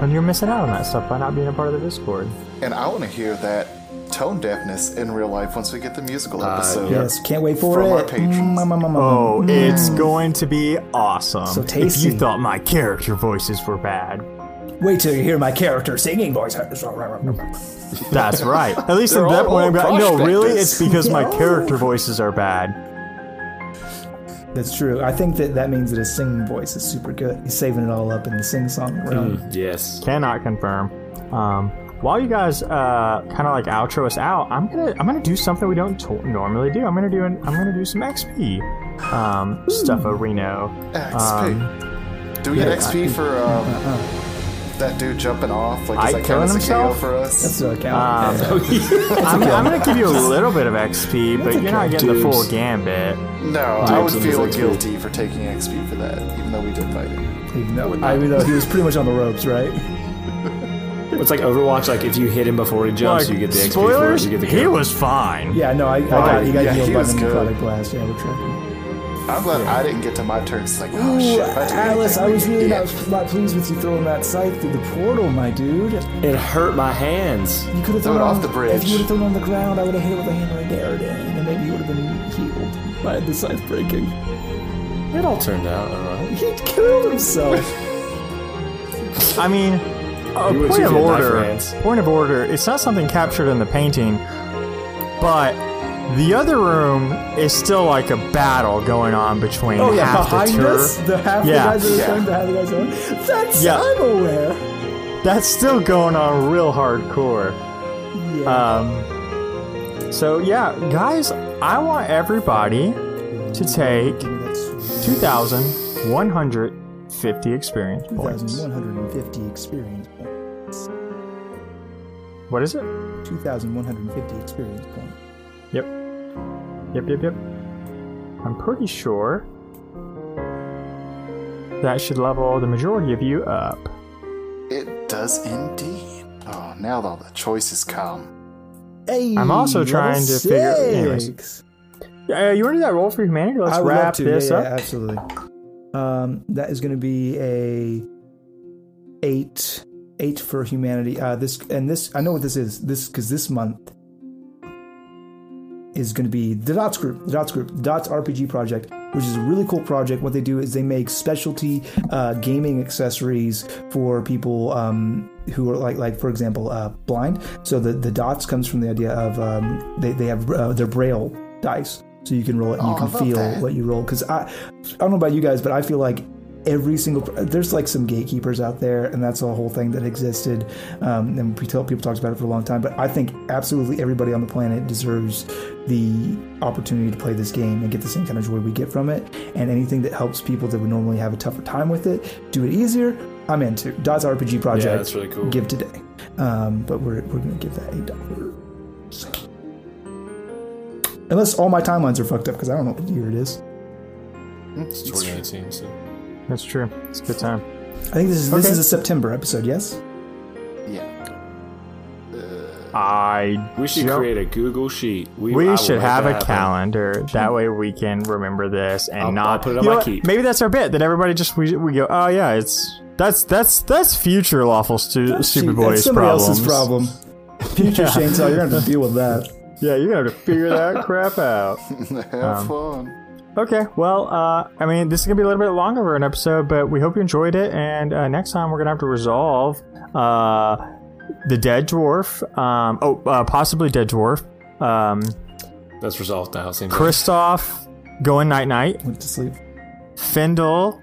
and you're missing out on that stuff by not being a part of the Discord. And I want to hear that tone deafness in real life once we get the musical uh, episode. Yes, can't wait for from it. Our patrons. Mm-hmm. Oh, mm. It's going to be awesome. So tasty. If you thought my character voices were bad. Wait till you hear my character singing voice. That's right. At least at that point, I'm like, no, really? It's because no. my character voices are bad. That's true. I think that that means that his singing voice is super good. He's saving it all up in the sing-song realm. Mm, yes. Cannot confirm. Um, while you guys uh, kind of like outro us out, I'm gonna I'm gonna do something we don't t- normally do. I'm gonna do an, I'm gonna do some X P um, stuff, Reno. X P. Um, Do we yeah, get X P I, for um, uh, uh, that dude jumping off? Like, is Ike that killing himself? For us? That's a kill. Um, yeah. I'm, I'm going to give you a little bit of X P, that's but you're not getting dupes. The full gambit. No, dupes I would feel guilty for taking X P for that, even though we did fight him. Even though, I mean, though he was pretty much on the ropes, right? It's like Overwatch. Like if you hit him before he jumps, like, you get the X P. Spoilers. You get the kill. He was fine. Yeah, no, I, I got he got yeah, healed by the necrotic blast. Yeah, we're tripping. I'm glad yeah. I didn't get to my turn. It's like, oh Ooh, shit, I Alice, anything. I was really yeah. not, not pleased with you throwing that scythe through the portal, my dude. It hurt my hands. You could have thrown it off the bridge. If you would have thrown it on the ground, I would have hit it with a hammer and Garridan, and maybe you would have been healed by the scythe breaking. It all turned out alright. He killed himself. I mean. Uh, point of order. Point of order. It's not something captured in the painting, but the other room is still like a battle going on between. Oh yeah, half behind the us, the half yeah. the guys are yeah. trying to have the guys on. That's yeah. I'm aware. That's still going on real hardcore. Yeah. Um. So yeah, guys, I want everybody to take two thousand one hundred. fifty experience points. two thousand one hundred fifty experience points. What is it? two thousand one hundred fifty experience points. Yep. Yep, yep, yep. I'm pretty sure that should level the majority of you up. It does indeed. Oh, now all the choices come. Hey, I'm also trying to figure... Anyways. Uh, you want to do that roll for humanity? Let's I wrap to. this yeah, up. Yeah, absolutely. Um, that is going to be a eight, eight for humanity. Uh, this and this, I know what this is. This because this month is going to be the Dots Group, the Dots Group, Dots R P G Project, which is a really cool project. What they do is they make specialty uh, gaming accessories for people um, who are like, like for example, uh, blind. So the the dots comes from the idea of um, they they have uh, their braille dice. So you can roll it and you can oh, feel that. what you roll. Because I, I don't know about you guys, but I feel like every single... There's like some gatekeepers out there, and that's a whole thing that existed. Um, and we tell, people talked about it for a long time. But I think absolutely everybody on the planet deserves the opportunity to play this game and get the same kind of joy we get from it. And anything that helps people that would normally have a tougher time with it, do it easier, I'm into. Dots R P G Project. Yeah, that's really cool. Give today. Um, but we're, we're going to give that eight dollars. So. Unless all my timelines are fucked up, because I don't know what year it is. It's twenty nineteen, so... That's true. It's a good time. I think this is okay. This is a September episode, yes? Yeah. Uh, I... We should create a Google sheet. We, we should have a calendar. Happen. That way we can remember this and I'll, not... I'll put it on my keep. Maybe that's our bit, that everybody just... We, we go, oh yeah, it's... That's that's that's future Lawful stu- Stupid Boys' problems. That's somebody else's problem. Future yeah. Shane, so you're going to have to deal with that. Yeah, you're going to have to figure that crap out. Have um, fun. Okay, well, uh, I mean, this is going to be a little bit longer for an episode, but we hope you enjoyed it. And uh, next time, we're going to have to resolve uh, the dead dwarf. Um, oh, uh, possibly dead dwarf. Um, That's resolved now. Seems Kristoff like. going night-night. Went to sleep. Findle,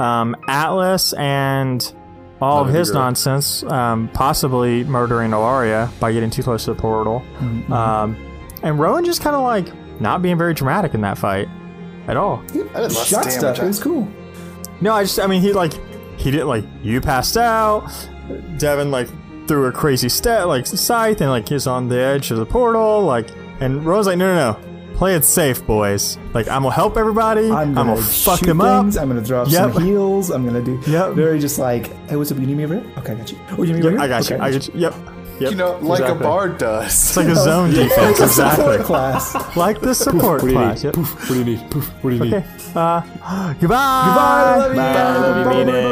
um, Atlas, and... All Not of his nonsense, um, possibly murdering Elaria by getting too close to the portal. Mm-hmm. Um, and Rowan just kind of like not being very dramatic in that fight at all. He shot stuff. It was cool. No, I just, I mean, he like, he didn't like, you passed out. Devin like threw a crazy step, like scythe and like is on the edge of the portal. Like, and Rowan's like, no, no, no, play it safe, boys. Like, I'm gonna help everybody. I'm gonna, I'm gonna fuck them things. up. I'm gonna drop yep. some heals. I'm gonna do yep. very just like, hey, what's up? You need me over here? Okay, I got you. Oh, you need me over yep, here? I got okay, you. I got you. Yep. Yep. You know, like exactly. a bard does. It's like a zone defense. Exactly. Support class. Like the support Poof, class. Yep. Poof, what do you need? Poof, what do you need? Okay. Uh, goodbye. Goodbye. Bye. Love you, Bye. Love you, mean it.